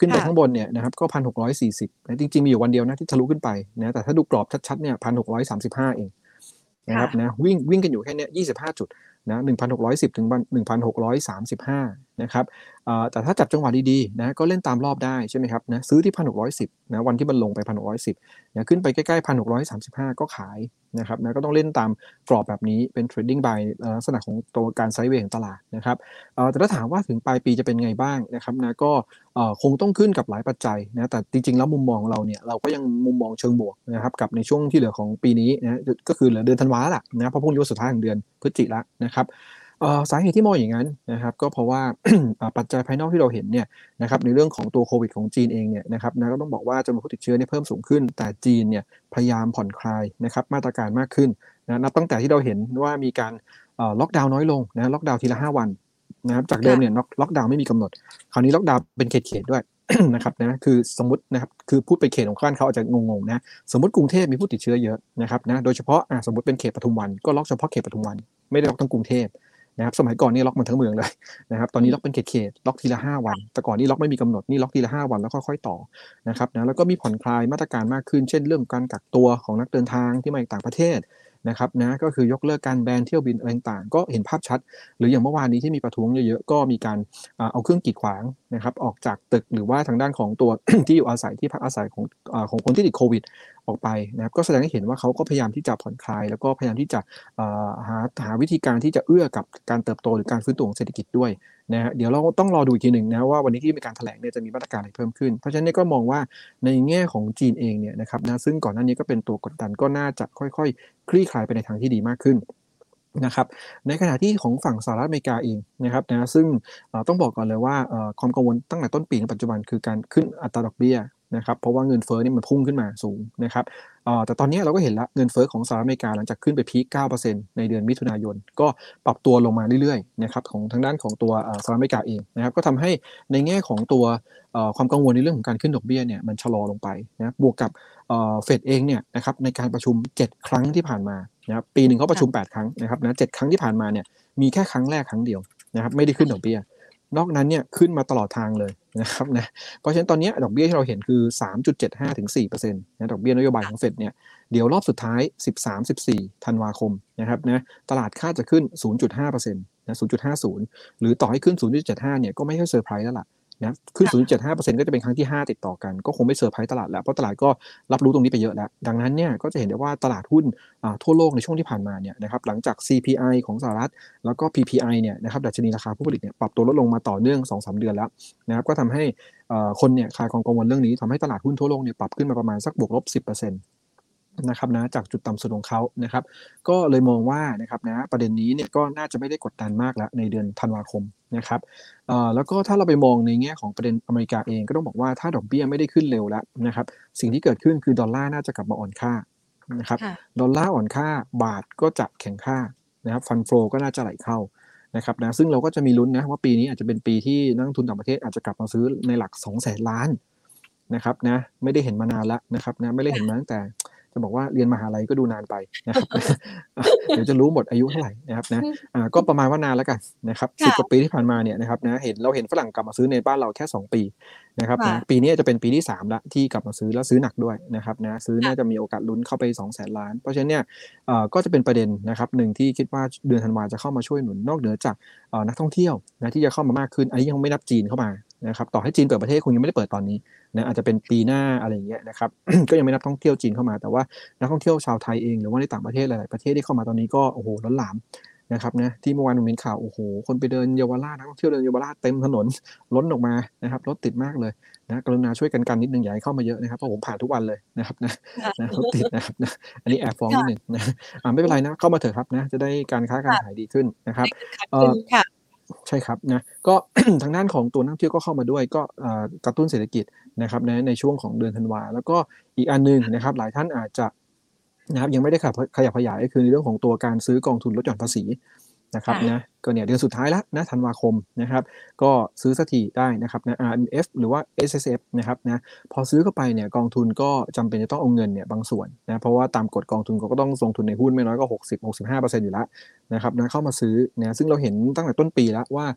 ขึ้นไปข้างบนเนี่ยนะครับก็ หนึ่งพันหกร้อยสี่สิบ นะจริงๆมีอยู่วันเดียวนะที่ทะลุขึ้นไปนะแต่ถ้าดูกรอบชัดๆเนี่ย หนึ่งพันหกร้อยสามสิบห้า เองนะครับนะวิ่งวิ่งกันอยู่แค่เนี้ยยี่สิบห้าจุดนะ หนึ่งพันหกร้อยสิบ ถึง หนึ่งพันหกร้อยสามสิบห้า นะครับเอ่อแต่ถ้าจับจังหวะดีๆนะก็เล่นตามรอบได้ใช่ไหมครับนะซื้อที่ หนึ่งพันหกร้อยสิบ นะวันที่มันลงไป หนึ่งพันหกร้อยสิบ นะขึ้นไปใกล้ๆ หนึ่งพันหกร้อยสามสิบห้า ก็ขายนะครับนะก็ต้องเล่นตามกรอบแบบนี้เป็น trading buy ลักษณะของตัวการไซด์เวย์ของตลาดนะครับเอ่อแต่ถ้าถามว่าถึงปลายปีจะเป็นไงบ้างนะครับนะก็เอ่อคงต้องขึ้นกับหลายปัจจัยนะแต่จริงๆแล้วมุมมองของเราเนี่ยเราก็ยังมุมมองเชิงบวกนะครับกับในช่วงที่เหลือของปีนี้นะก็คือเหลือเดือนธันวาคมละนะเพราะพรุ่งนี้วันสุดท้ายของเดือนพฤศจิกายนละนะครับสาเหตุที่มองอย่างนั้นนะครับก็เพราะว่า ปัจจัยภายนอกที่เราเห็นเนี่ยนะครับในเรื่องของตัวโควิดของจีนเองเนี่ยนะครับนะก็ต้องบอกว่าจำนวนผู้ติดเชื้อเนี่ยเพิ่มสูงขึ้นแต่จีนเนี่ยพยายามผ่อนคลายนะครับมาตรการมากขึ้นนะนับตั้งแต่ที่เราเห็นว่ามีการล็อกดาวน์น้อยลงนะล็อกดาวน์ทีละห้าวันนะครับจากเดิมเนี่ยล็อกดาวน์ไม่มีกำหนดคราวนี้ล็อกดาวน์เป็นเขตๆด้วยนะครับนะคือสมมตินะครับคือพูดไปเขตของบ้านเขาอาจจะงงๆนะสมมติกรุงเทพมีผู้ติดเชื้อเยอะนะครับนะโดยเฉพาะอ่ะสมมติเป็นเขตปทุมวันก็ล็อกเฉพาะเขตปทุมวันไม่ได้ล็อกทั้งกรุงเทพนะครับสมัยก่อนนี่ล็อกมันทั้งเมืองเลยนะครับตอนนี้ล็อกเป็นเขตๆล็อกทีละห้าวันแต่ก่อนนี่ล็อกไม่มีกำหนดนี่ล็อกทีละห้าวันแล้วค่อยๆต่อนะครับนะแล้วก็มีผ่อนคลายมาตรการมากขึ้นเช่นเรื่องการกักตัวของนักเดินทางที่มาจากต่างประเทศนะครับนะก็คือยกเลิกการแบนเที่ยวบินอะไรต่างๆก็เห็นภาพชัดหรืออย่างเมื่อวานนี้ที่มีประท้วงเยอะๆก็มีการเอาเครื่องกีดขวางนะครับออกจากตึกหรือว่าทางด้านของตัว ที่อยู่อาศัยที่พักอาศัยของของคนที่ติดโควิดออกไปนะครับก็แสดงให้เห็นว่าเขาก็พยายามที่จะผ่อนคลายแล้วก็พยายามที่จะหาหาวิธีการที่จะเอื้อกับการเติบโตหรือการฟื้นตัวของเศรษฐกิจด้วยนะฮะเดี๋ยวเราต้องรอดูอีกทีหนึ่งนะว่าวันนี้ที่มีการแถลงเนี่ยจะมีมาตรการอะไรเพิ่มขึ้นเพราะฉะนั้นก็มองว่าในแง่ของจีนเองเนี่ยนะครับนะซึ่งก่อนหน้านี้ก็เป็นตัวกดดันก็น่าจะค่อยๆคลี่คลายไปในทางที่ดีมากขึ้น นะครับในขณะที่ของฝั่งสหรัฐอเมริกาเองนะครับนะซึ่งต้องบอกก่อนเลยว่าความกังวลตั้งแต่ต้นปีถึงปัจจุบันคือการขึ้นอัตราดอกเบี้ยนะครับเพราะว่าเงินเฟ้อนี่มันพุ่งขึ้นมาสูงนะครับแต่ตอนนี้เราก็เห็นแล้วเงินเฟ้อของสหรัฐอเมริกาหลังจากขึ้นไปพีค เก้าเปอร์เซ็นต์ ในเดือนมิถุนายนก็ปรับตัวลงมาเรื่อยๆนะครับของทางด้านของตัวสหรัฐอเมริกาเองนะครับก็ทำให้ในแง่ของตัวความกังวลในเรื่องของการขึ้นดอกเบี้ยเนี่ยมันชะลอลงไปนะบวกกับเฟดเองเนี่ยนะครับในการประชุมเจ็ดครั้งที่ผ่านมานะครับปีหนึ่งเขาประชุมแปดครั้งนะครับนะเจ็ดครั้งที่ผ่านมาเนี่ยมีแค่ครั้งแรกครั้งเดียวนะครับไม่ได้ขึ้นดอกเบี้ยนอกนั้นเนี่ยขึ้นมาตลอดทางเลยนะครับนะเพราะฉะนั้นตอนนี้ดอกเบี้ยที่เราเห็นคือ สามจุดเจ็ดห้า ถึง สี่เปอร์เซ็นต์ นะดอกเบี้ยนโยบายของเฟดเนี่ยเดี๋ยวรอบสุดท้าย สิบสามถึงสิบสี่ ธันวาคมนะครับนะตลาดคาดจะขึ้น ศูนย์จุดห้าเปอร์เซ็นต์ นะ ศูนย์จุดห้าศูนย์ หรือต่อให้ขึ้น ศูนย์จุดเจ็ดห้า เนี่ยก็ไม่ใช่เซอร์ไพรส์แล้วล่ะนะขึ้น ศูนย์จุดเจ็ดห้าเปอร์เซ็นต์ ก็จะเป็นครั้งที่ห้าติดต่อกันก็คงไม่เซอร์ไพรส์ตลาดแล้วเพราะตลาดก็รับรู้ตรงนี้ไปเยอะแล้วดังนั้นเนี่ยก็จะเห็นได้ว่าตลาดหุ้นทั่วโลกในช่วงที่ผ่านมาเนี่ยนะครับหลังจาก ซี พี ไอ ของสหรัฐแล้วก็ พี พี ไอ เนี่ยนะครับดัชนีราคาผู้ผลิตเนี่ยปรับตัวลดลงมาต่อเนื่อง สองถึงสาม เดือนแล้วนะครับก็ทำให้คนเนี่ยคลายความกังวลเรื่องนี้ทำให้ตลาดหุ้นทั่วโลกเนี่ยปรับขึ้นมาประมาณสักบวกลบ สิบเปอร์เซ็นต์นะครับนะจากจุดต่ำสุดของเขานะครับก็เลยมองว่านะครับนะประเด็นนี้เนี่ยก็น่าจะไม่ได้กดดันมากแล้วในเดือนธันวาคมนะครับเอ่อแล้วก็ถ้าเราไปมองในแง่ของประเด็นอเมริกาเองก็ต้องบอกว่าถ้าดอกเบี้ยไม่ได้ขึ้นเร็วแล้วนะครับสิ่งที่เกิดขึ้นคือดอลลาร์น่าจะกลับมาอ่อนค่านะครับดอลลาร์อ่อนค่าบาทก็จะแข็งค่านะครับฟันโฟก็น่าจะไหลเข้านะครับนะซึ่งเราก็จะมีลุ้นนะว่าปีนี้อาจจะเป็นปีที่นักทุนต่างประเทศอาจจะกลับมาซื้อในหลัก สองแสน ล้านนะครับนะไม่ได้เห็นมานานแล้วนะครับนะไม่ได้เห็นมาตั้งแต่จะบอกว่าเรียนมหาลัยก็ดูนานไปนะครับเดี๋ยวจะรู้หมดอายุเท่าไหร่นะครับนะอ่าก็ประมาณว่านานแล้วกันนะครับสิบกว่าปีที่ผ่านมาเนี่ยนะครับนะเห็นเราเห็นฝรั่งกลับมาซื้อในบ้านเราแค่สองปีนะครับนะปีนี้จะเป็นปีที่สามละที่กลับมาซื้อแล้วซื้อหนักด้วยนะครับนะซื้อน่าจะมีโอกาสลุ้นเข้าไป สองแสน ล้านเพราะฉะนั้นเนี่ยเอ่อก็จะเป็นประเด็นนะครับหนึ่งที่คิดว่าเดือนธันวาจะเข้ามาช่วยหนุนนอกเหนือจากเอ่อนักท่องเที่ยวนะที่จะเข้ามามากขึ้นอันนี้ยังไม่นับจีนเข้ามานะครับต่อให้จีนเปิดประเทศคงยังไม่ได้เปิดตอนนี้นะอาจจะเป็นปีหน้าอะไรอย่างเงี้ยนะครับ ก็ยังไม่นับท่องเที่ยวจีนเข้ามาแต่ว่านักท่องเที่ยวชาวไทยเองหรือว่าในต่างประเทศหลายๆประเทศที่เข้ามาตอนนี้ก็โอ้โหล้นหลามนะครับนะที่เมื่อวานผมเห็นข่าวโอ้โหคนไปเดินเยาวราชนักท่องเที่ยวเดินเยาวราชเต็มถนนล้นออกมานะครับรถติดมากเลยนะกรุณาช่วยกันกันนิดนึงอย่าให้เข้ามาเยอะนะครับเพราะผมผ่านทุกวันเลยนะครับนะรถติดนะครับนะอันนี้แอบฟ้องนิดนึงนะอ่าไม่เป็นไรนะเข้ามาเถอะครับนะจะได้การค้าการขายดีขึ้นนะครับใช่ครับนะก็ ทางด้านของตัวนักท่องเที่ยวก็เข้ามาด้วยก็กระตุ้นเศรษฐกิจนะครับในในช่วงของเดือนธันวาแล้วก็อีกอันนึงนะครับหลายท่านอาจจะนะครับยังไม่ได้ขยับขยายก็คือในเรื่องของตัวการซื้อกองทุนลดหย่อนภาษีนะครับนะก็เนี่ยเดือนสุดท้ายแล้วนะธันวาคมนะครับก็ซื้อสักทีได้นะครับนะ อาร์ เอ็ม เอฟ หรือว่า เอส เอส เอฟ นะครับนะพอซื้อเข้าไปเนี่ยกองทุนก็จำเป็นจะต้องเอาเงินเนี่ยบางส่วนนะเพราะว่าตามกฎกองทุนก็ต้องลงทุนในหุ้นไม่น้อยก็ หกสิบถึงหกสิบห้าเปอร์เซ็นต์ อยู่แล้วนะครับนะเข้ามาซื้อนะซึ่งเราเห็นตั้งแต่ต้นปีแล้วว่า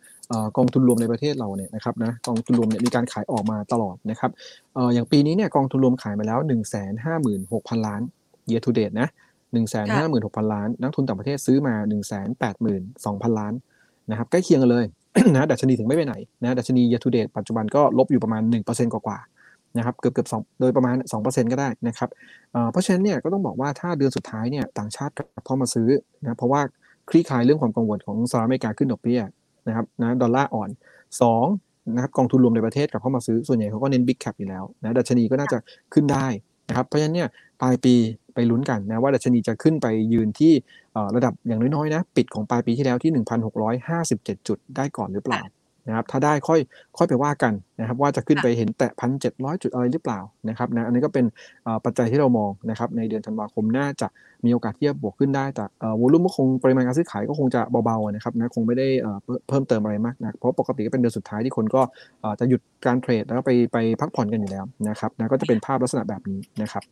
กองทุนรวมในประเทศเราเนี่ยนะครับนะกองทุนรวมเนี่ยมีการขายออกมาตลอดนะครับเอ่ออย่างปีนี้เนี่ยกองทุนรวมขายมาแล้ว หนึ่งแสนห้าหมื่นหกพัน ล้าน year to date นะหนึ่งแสนห้าหมื่นหกพัน ล้านนักทุนต่างประเทศซื้อมา หนึ่งแสนแปดหมื่นสองพัน ล้านนะครับใกล้เคียงกันเลย นะดัชนีถึงไม่ไปไหนนะดัชนี year to date ปัจจุบันก็ลบอยู่ประมาณ หนึ่งเปอร์เซ็นต์ กว่าๆนะครับเกือบๆสองโดยประมาณ สองเปอร์เซ็นต์ ก็ได้นะครับเอ่อเพราะฉะนั้นเนี่ยก็ต้องบอกว่าถ้าเดือนสุดท้ายเนี่ยต่างชาติกลับเข้ามาซื้อนะเพราะว่าคลี่คลายเรื่องความกังวลของสหรัฐอเมริกาขึ้นดอกเบี้ยนะครับนะดอลลาร์อ่อนสองนะครับกองทุนรวมในประเทศกลับเข้ามาซื้อส่วนใหญ่เขาก็เน้น Big Cap อยู่แล้วนะดัชนีก็น่าจะขึ้นได้นะครับเพราะฉะนั้นเนี่ยปลายปีไปลุ้นกันนะว่าดัชนีจะขึ้นไปยืนที่ระดับอย่างน้อยๆนะปิดของปลายปีที่แล้วที่ หนึ่งพันหกร้อยห้าสิบเจ็ด จุดได้ก่อนหรือเปล่านะครับถ้าได้ค่อยค่อยไปว่ากันนะครับว่าจะขึ้นไปเห็นแตะ หนึ่งพันเจ็ดร้อย จุดอะไรหรือเปล่านะครับนะอันนี้ก็เป็นปัจจัยที่เรามองนะครับในเดือนธันวาคมน่าจะมีโอกาสที่จะบวกขึ้นได้แต่วอลุ่มก็คงปริมาณการซื้อขายก็คงจะเบาๆนะครับนะคงไม่ได้เพิ่มเติมอะไรมากนะเพราะปกติก็เป็นเดือนสุดท้ายที่คนก็จะหยุดการเทรดแล้วก็ไปไปพักผ่อนกันอยู่แล้วนะครับนะก็จะเป็นภาพลักษณะแบบนี้นะครั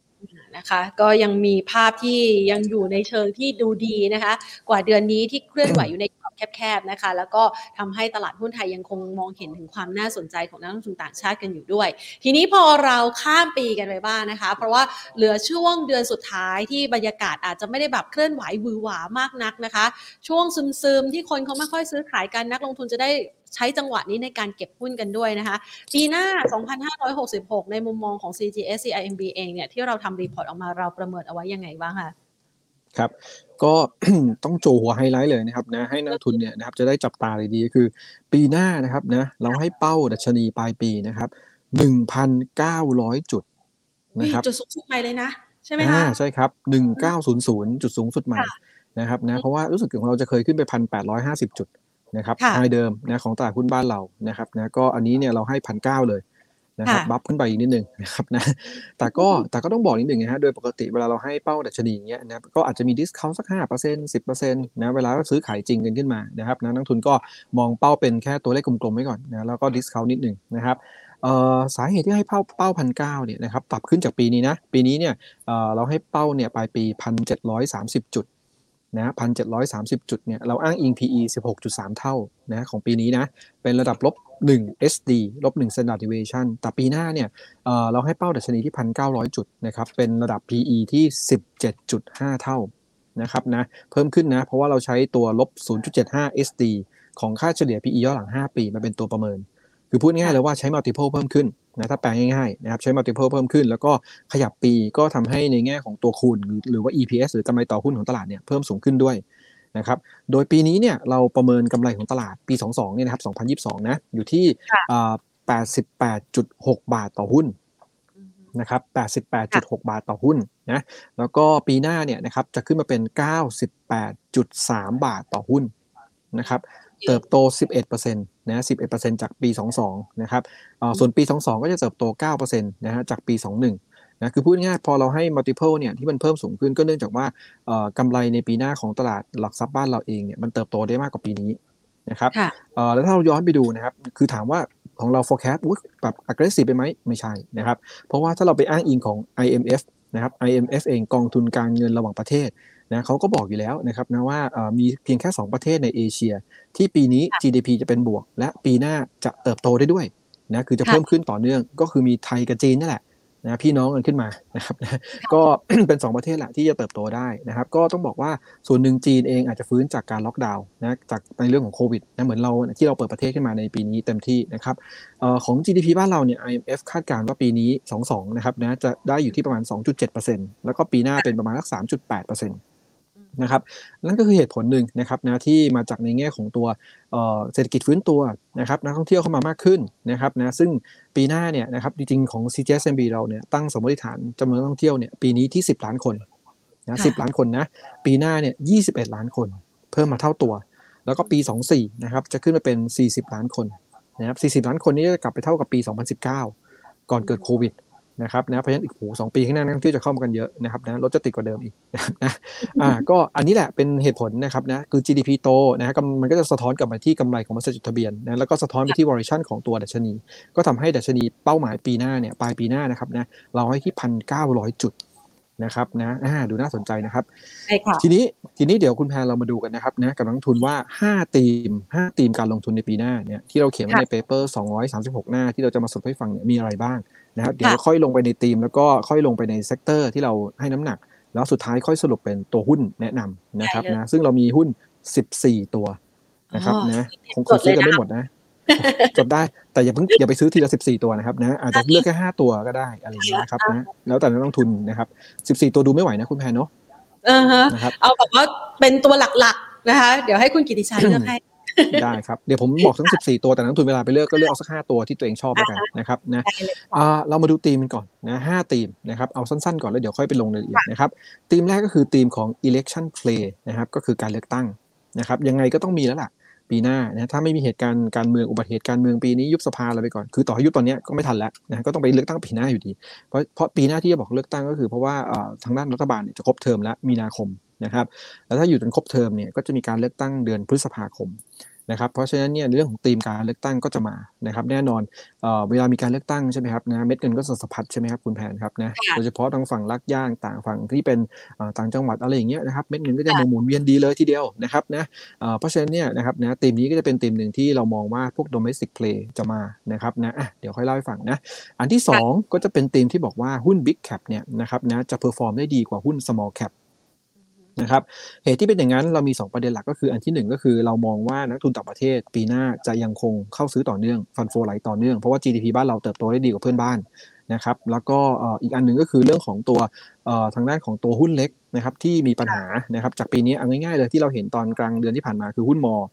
บนะคะก็ยังมีภาพที่ยังอยู่ในเชิงที่ดูดีนะคะกว่าเดือนนี้ที่เคลื่อนไหวอยู่ในกรอบแคบๆนะคะแล้วก็ทำให้ตลาดหุ้นไทยยังคงมองเห็นถึงความน่าสนใจของนักลงทุนต่างชาติกันอยู่ด้วยทีนี้พอเราข้ามปีกันไปบ้างนะคะเพราะว่าเหลือช่วงเดือนสุดท้ายที่บรรยากาศอาจจะไม่ได้แบบเคลื่อนไหวหวือหวามากนักนะคะช่วงซึมๆที่คนเขาไม่ค่อยซื้อขายกันนักลงทุนจะได้ใช้จังหวะนี้ในการเก็บหุ้นกันด้วยนะคะปีหน้าสองพันห้าร้อยหกสิบหกในมุมมองของ ซี จี เอส ซี ไอ เอ็ม บี เองเนี่ยที่เราทำรีพอร์ตออกมาเราประเมินเอาไว้ยังไงบ้างคะครับก็ต้องโจหัวไฮไลท์เลยนะครับนะให้นักทุนเนี่ยนะครับจะได้จับตาเลยดีก็คือปีหน้านะครับนะเราให้เป้าดัชนีปลายปีนะครับ หนึ่งพันเก้าร้อย จุดนะครับจุดสูงสุดใหม่เลยนะใช่ไหมคะใช่ครับหนึ่งพันเก้าร้อยจุดสูงสุดใหม่ นะครับนะเพราะว่ารู้สึกของเราจะเคยขึ้นไป หนึ่งพันแปดร้อยห้าสิบ จุดนะครับไฮเดิมนะของตลาดหุ้นบ้านเรานะครับนะก็อันนี้เนี่ยเราให้ หนึ่งพันเก้าร้อย เลยนะครับบัฟขึ้นไปอีกนิดนึงนะครับนะแต่ก็แต่ก็ต้องบอกนิดนึงนะฮะโดยปกติเวลาเราให้เป้าดัชนีอย่างเงี้ยนะก็อาจจะมีดิสเคาท์สัก ห้าเปอร์เซ็นต์ สิบเปอร์เซ็นต์ นะเวลาเราซื้อขายจริงกันขึ้นมานะครับนะนักทุนก็มองเป้าเป็นแค่ตัวเลขกลมๆไว้ก่อนนะแล้วก็ดิสเคาท์นิดนึงนะครับเอ่อสาเหตุที่ให้เป้าเป้า หนึ่งพันเก้าร้อย เนี่ยนะครับปรับขึ้นจากปีนี้นะปีนี้เนี่ยเอ่อเราให้เป้าเนี่ยปลายปี หนึ่งพันเจ็ดร้อยสามสิบ จุดนะ หนึ่งพันเจ็ดร้อยสามสิบ จุดเนี่ยเราอ้างอิง พี อี สิบหกจุดสาม เท่านะของปีนี้นะเป็นระดับลบหนึ่ง เอส ดี ลบหนึ่ง Standard Deviation แต่ปีหน้าเนี่ย เอ่อ เราให้เป้าดัชนีที่ หนึ่งพันเก้าร้อย จุดนะครับเป็นระดับ พี อี ที่ สิบเจ็ดจุดห้า เท่านะครับนะเพิ่มขึ้นนะเพราะว่าเราใช้ตัวลบ ศูนย์จุดเจ็ดห้า เอส ดี ของค่าเฉลี่ย พี อี ย้อนหลังห้าปีมาเป็นตัวประเมินคือพูดง่ายๆเลยว่าใช้ multiple เพิ่มขึ้นนะถ้าแปลง่ายๆนะครับใช้ multiple เพิ่มขึ้นแล้วก็ขยับปีก็ทำให้ในแง่ของตัวคูณหรือว่า อี พี เอส หรือกำไรต่อหุ้นของตลาดเนี่ยเพิ่มสูงขึ้นด้วยนะครับโดยปีนี้เนี่ยเราประเมินกำไรของตลาดปีสองพันยี่สิบสองเนี่ยนะครับสองพันยี่สิบสองนะอยู่ที่ แปดสิบแปดจุดหก บาทต่อหุ้นนะครับ แปดสิบแปดจุดหก บาทต่อหุ้นนะแล้วก็ปีหน้าเนี่ยนะครับจะขึ้นมาเป็น เก้าสิบแปดจุดสาม บาทต่อหุ้นนะครับเติบโต สิบเอ็ดเปอร์เซ็นต์ นะ สิบเอ็ดเปอร์เซ็นต์ จากปี สองพันยี่สิบสอง นะครับเอ่อส่วนปี สองพันยี่สิบสอง ก็จะเติบโต เก้าเปอร์เซ็นต์ นะฮะจากปี สองพันยี่สิบเอ็ด นะคือพูดง่ายๆพอเราให้ multiple เนี่ยที่มันเพิ่มสูงขึ้นก็เนื่องจากว่าเอ่อกำไรในปีหน้าของตลาดหลักทรัพย์บ้านเราเองเนี่ยมันเติบโตได้มากกว่าปีนี้นะครับเอ่อแล้วถ้าเราย้อนไปดูนะครับคือถามว่าของเรา forecast แบบ aggressive ไปไหมไม่ใช่นะครับเพราะว่าถ้าเราไปอ้างอิงของ ไอ เอ็ม เอฟ นะครับ ไอ เอ็ม เอฟ เองกองทุนการเงินระหว่างประเทศนะเขาก็บอกอยู่แล้วนะครับนะว่ามีเพียงแค่สองประเทศในเอเชียที่ปีนี้ จี ดี พี จะเป็นบวกและปีหน้าจะเติบโตได้ด้วยนะคือจะเพิ่มขึ้นต่อเนื่องก็คือมีไทยกับจีนนั่นแหละนะพี่น้องกันขึ้นมานะครับนะก็เป็นสองประเทศแหละที่จะเติบโตได้นะครับก็ต้องบอกว่าส่วนหนึ่งจีนเองอาจจะฟื้นจากการล็อกดาวน์นะจากในเรื่องของโควิดนะเหมือนเราที่เราเปิดประเทศขึ้นมาในปีนี้เต็มที่นะครับเอ่อของ จี ดี พี บ้านเราเนี่ย ไอ เอ็ม เอฟ คาดการณ์ว่าปีนี้ สองพันยี่สิบสอง นะครับนะจะได้อยู่ที่ประมาณ สองจุดเจ็ดเปอร์เซ็นต์ แล้วก็ปีหน้าเป็นประมาณสัก สามจุดแปดเปอร์เซ็นต์นะครับนั่นก็คือเหตุผลหนึ่งนะครับนะที่มาจากในแง่ของตัวเศรษฐกิจฟื้นตัวนะครับนักท่องเที่ยวเข้ามามากขึ้นนะครับนะซึ่งปีหน้าเนี่ยนะครับจริงๆของ ซี จี เอส เอ็น บี เราเนี่ยตั้งสมมติฐานจำนวนนักท่องเที่ยวเนี่ยปีนี้ที่สิบล้านคนนะสิบล้านคนนะปีหน้าเนี่ยยี่สิบเอ็ดล้านคนเพิ่มมาเท่าตัวแล้วก็ปีสองพันยี่สิบสี่นะครับจะขึ้นมาเป็นสี่สิบล้านคนนะครับสี่สิบล้านคนนี้จะกลับไปเท่ากับปีสองพันสิบเก้าก่อนเกิดโควิดนะครับนะเพราะฉะนั้นอีกโหสองปีข้างหน้านักท่องเที่ยวจะเข้ามากันเยอะนะครับนะรถจะติดกว่าเดิมอีกนะอ่าก็อันนี้แหละเป็นเหตุผลนะครับนะคือ จี ดี พี โตนะฮะมันก็จะสะท้อนกลับมาที่กำไรของบริษัทจดทะเบียนนะแล้วก็สะท้อนไปที่ valuation ของตัวดัชนีก็ทำให้ดัชนีเป้าหมายปีหน้าเนี่ยปลายปีหน้านะครับนะเราให้ที่ หนึ่งพันเก้าร้อย จุดนะครับนะอ่าดูน่าสนใจนะครับทีนี้ทีนี้เดี๋ยวคุณแพรเรามาดูกันนะครับนะกับนักทุนว่าห้าธีมห้าธีมการลงทุนในปีหน้าเนี่ยที่เราเขียนไว้ใน paper สองร้อยสามสิบหกหน้าที่เราจะมาสรุปให้ฟังเนี่ยมีอะไรบ้างนะครับเดี๋ยวค่อยลงไปในธีมแล้วก็ค่อยลงไปในเซกเตอร์ที่เราให้น้ำหนักแล้วสุดท้ายค่อยสรุปเป็นตัวหุ้นแนะนำนะครับนะซึ่งเรามีหุ้นสิบสี่ตัวนะครับนะคงซื้อกันไม่หมดนะจบได้แต่อย่าเพิ่งอย่าไปซื้อทีละสิบสี่ตัวนะครับนะอาจจะเลือกแค่ห้าตัวก็ได้อะไรอย่างเงี้ยครับนะแล้วแต่นักลงทุนนะครับสิบสี่ตัวดูไม่ไหวนะคุณแพนเนาะเออฮะเอาแบบว่าเป็นตัวหลักๆนะคะเดี๋ยวให้คุณกิติชัยเลือกให้ได้ครับเดี๋ยวผมบอกทั้งสิบสี่ตัวแต่นักลงทุนเวลาไปเลือกก็เลือกเอาสักห้าตัวที่ตัวเองชอบแล้วกันนะครับนะอ่าเรามาดูธีมกันก่อนนะห้าธีมนะครับเอาสั้นๆก่อนแล้วเดี๋ยวค่อยไปลงรายละเอียดนะครับธีมแรกก็คือธีมของ election play นะครับก็คือการเลือกตั้งนะครับยังไงก็ต้องมีแล้วล่ะปีหน้านะถ้าไม่มีเหตุการณ์การเมืองอุบัติเหตุการเมืองปีนี้ยุบสภาอะไรไปก่อนคือต่อให้ยุบตอนนี้ก็ไม่ทันแล้วนะก็ต้องไปเลือกตั้งปีหน้าอยู่ดีเพราะเพราะปีหน้าที่จะบอกเลือกตั้งก็คือเพราะว่าทางด้านรัฐบาลจะครบเทอมแล้วมีนาคมนะครับแล้วถ้าอยู่จนครบเทอมเนี่ยก็จะมีการเลือกตั้งเดือนพฤษภาคมนะครับเพราะฉะนั้นเนี่ยเรื่องของธีมการเลือกตั้งก็จะมานะครับแน่นอนเอ่อเวลามีการเลือกตั้งใช่ไหมครับนะเม็ดเงินก็สะสะพัดใช่ไหมครับคุณแพนครับนะโดยเฉพาะทางฝั่งลักย่างต่างฝั่งที่เป็นเอ่อต่างจังหวัดอะไรอย่างเงี้ยนะครับเม็ดเงินก็จะหมุนเวียนดีเลยทีเดียวนะครับนะเอ่อเพราะฉะนั้นเนี่ยนะครับนะธีมนี้ก็จะเป็นธีมนึงที่เรามองว่าพวก domestic play จะมานะครับนะอ่ะเดี๋ยวค่อยเล่าให้ฟังนะอันที่สองก็จะเป็นธีมที่บอกว่าหุ้น big cap เนี่ยนะครับนะจะ perform ได้ดีกว่าหุ้น small capนะครับเหตุที่เป็นอย่างนั้นเรามีสองประเด็นหลักก็คืออันที่หนึ่งก็คือเรามองว่านักทุนต่างประเทศปีหน้าจะยังคงเข้าซื้อต่อเนื่องฟันโฟไหลต่อเนื่องเพราะว่า จี ดี พี บ้านเราเติบโตได้ดีกว่าเพื่อนบ้านนะครับแล้วก็อีกอันนึงก็คือเรื่องของตัวทางด้านของตัวหุ้นเล็กนะครับที่มีปัญหานะครับจากปีนี้เอาง่ายๆเลยที่เราเห็นตอนกลางเดือนที่ผ่านมาคือหุ้นมอ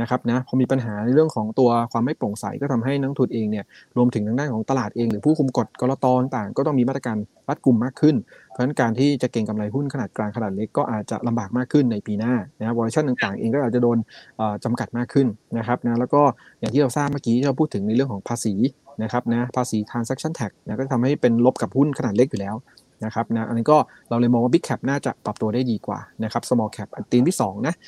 นะครับนะพอมีปัญหาในเรื่องของตัวความไม่โปร่งใสก็ทำให้นักทุนเองเนี่ยรวมถึงทางด้านของตลาดเองหรือผู้คุมกฎกลตต่างก็ต้องมีมาตรการรัดกุมมากขึ้นเพราะฉะนั้นการที่จะเก็งกำไรหุ้นขนาดกลางขนาดเล็กก็อาจจะลำบากมากขึ้นในปีหน้านะครับวอลเลชั่นต่างๆเองก็อาจจะโดนจำกัดมากขึ้นนะครับนะแล้วก็อย่างที่เราทราบเมื่อกี้ที่เราพูดถึงในเรื่องของภาษีนะครับนะภาษี transaction tax นะก็ทำให้เป็นลบกับหุ้นขนาดเล็กอยู่แล้วนะครับนะอันนี้ก็เราเลยมองว่า big cap น่าจะปรับตัวได้ดีกว่านะครับ small cap อันตีนที่สองนะ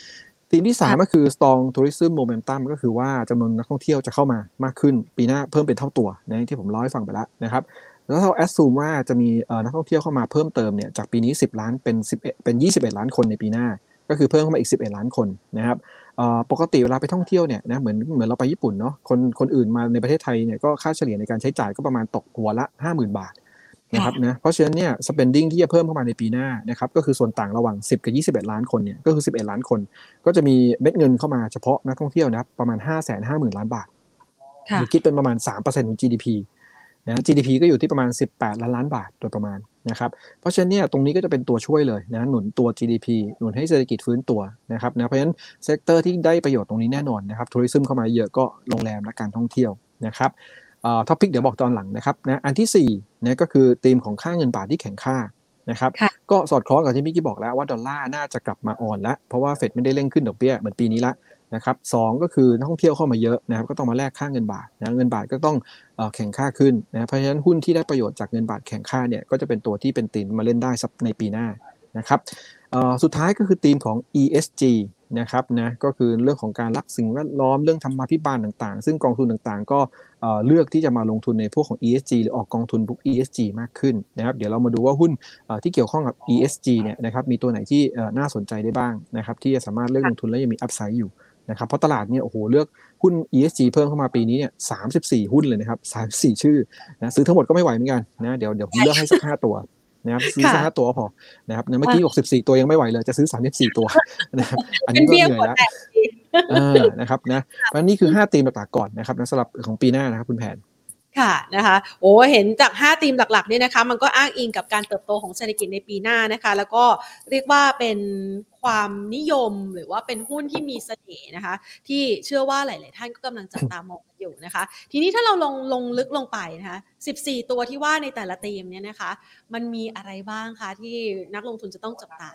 ตีนที่สามก็คือ strong tourism momentum ก็คือว่าจำนวนนักท่องเที่ยวจะเข้ามามากขึ้นปีหน้าเพิ่มเป็นเท่าตัวนะที่ผมเล่าให้ฟังไปแล้วนะครับแล้วเราแอสซูมว่าจะมีนักท่องเที่ยวเข้ามาเพิ่มเติมเนี่ยจากปีนี้สิบล้านเป็นสิบเอ็ดเป็นยี่สิบเอ็ดล้านคนในปีหน้าก็คือเพิ่มเข้ามาอีกสิบเอ็ดล้านคนนะครับปกติเวลาไปท่องเที่ยวเนี่ยนะเหมือนเหมือนเราไปญี่ปุ่นเนาะคนคนอื่นมาในประเทศไทยเนี่ยก็ค่าเฉลี่ยในการใช้จ่ายก็ประมาณตกหัวละ ห้าหมื่น บาทนะครับนะเพราะฉะนั้นเนี่ย spending ที่จะเพิ่มเข้ามาในปีหน้านะครับก็คือส่วนต่างระหว่างสิบกับยี่สิบเอ็ดล้านคนเนี่ยก็คือสิบเอ็ดล้านคนก็จะมีเม็ดเงินเข้ามาเฉพาะนักท่องเที่ยวนะครับประมาณ ห้าแสนห้าหมื่น ล้านบาทหรือคิดเป็นประมาณ สามเปอร์เซ็นต์ ของ จี ดี พี นะ จี ดี พี ก็อยู่ที่ประมาณสิบแปดล้านล้านบาทโดยประมาณนะครับเพราะฉะนั้นเนี่ยตรงนี้ก็จะเป็นตัวช่วยเลยนะหนุนตัว จี ดี พี หนุนให้เศรษฐกิจฟื้นตัวนะครับนะเพราะฉะนั้นเซกเตอร์ที่ได้ประโยชน์ตรงนี้แน่นอนนะครับทัวริซึมเข้ามาเยอะก็โรงแรมและการท่องเที่ยวนะครับเอ่อท็อปิกเดี๋ยวบอกตอนหลังนะครับนะอันที่สี่นะก็คือธีมของค่าเงินบาทที่แข็งค่านะครับก็สอดคล้องกับที่มิกกี้บอกแล้วว่าดอลลาร์น่าจะกลับมาอ่อนแล้วเพราะว่าเฟดไม่ได้เร่งขึ้นดอกเบี้ยเหมือนปีนี้ละนะครับสองก็คือนักท่องเที่ยวเข้ามาเยอะนะครับก็ต้องมาแลกค่าเงินบาทนะเงินบาทก็ต้องเอ่อแข็งค่าขึ้นนะเพราะฉะนั้นหุ้นที่ได้ประโยชน์จากเงินบาทแข็งค่าเนี่ยก็จะเป็นตัวที่เป็นธีมมาเล่นได้ในปีหน้านะครับเอ่อสุดท้ายก็คือธีมของ อี เอส จี นะครับนะก็คือเรื่องของการรักสิ่งแวดล้อมเรื่องธรรมาภิบาลต่างๆซึ่งกองทุนต่างๆก็เอ่อเลือกที่จะมาลงทุนในพวกของ อี เอส จี หรือออกกองทุนพวก อี เอส จี มากขึ้นนะครับเดี๋ยวเรามาดูว่าหุ้นเอ่อที่เกี่ยวข้องกับ อี เอส จี เนี่ยนะครับมีตัวไหนที่เอ่อน่าสนใจได้บ้างนะครับที่จะสามารถเลือกลงทุนและยังมีอัพไซด์อยู่นะครับเพราะตลาดเนี่ยโอ้โหเลือกหุ้น อี เอส จี เพิ่มเข้ามาปีนี้เนี่ยสามสิบสี่หุ้นเลยนะครับสามสิบสี่ชื่อนะซื้อทั้งหมดก็ไม่ไหวเหมือนกันนะเดี๋ยวเดี๋ยวผมเลือกให้สักห้าตัวนะครับซื้อสักห้าตัวพอนะครับนะเมื่อกี้หกสิบสี่ตัวยังไม่ไหวเลยจะซื้อสามสิบสี่ตัวนะครับอันนี้ก็เหนื่อยแล้วเออนะครับนะเพราะนี่คือห้าธีมหลักๆก่อนนะครับนะสำหรับของปีหน้านะครับคุณแผนค่ะนะคะโอ้เห็นจากห้าธีมหลักๆเนี่ยนะคะมันก็อ้างอิงกับการเติบโตของเศรษฐกิจในปีหน้านะคะแล้วก็เรียกว่าเป็นความนิยมหรือว่าเป็นหุ้นที่มีเสน่ห์นะคะที่เชื่อว่าหลายๆท่านก็กำลังจับตามองอยู่นะคะทีนี้ถ้าเราลงลงลึกลงไปนะคะสิบสี่ตัวที่ว่าในแต่ละธีมเนี่ยนะคะมันมีอะไรบ้างคะที่นักลงทุนจะต้องจับตา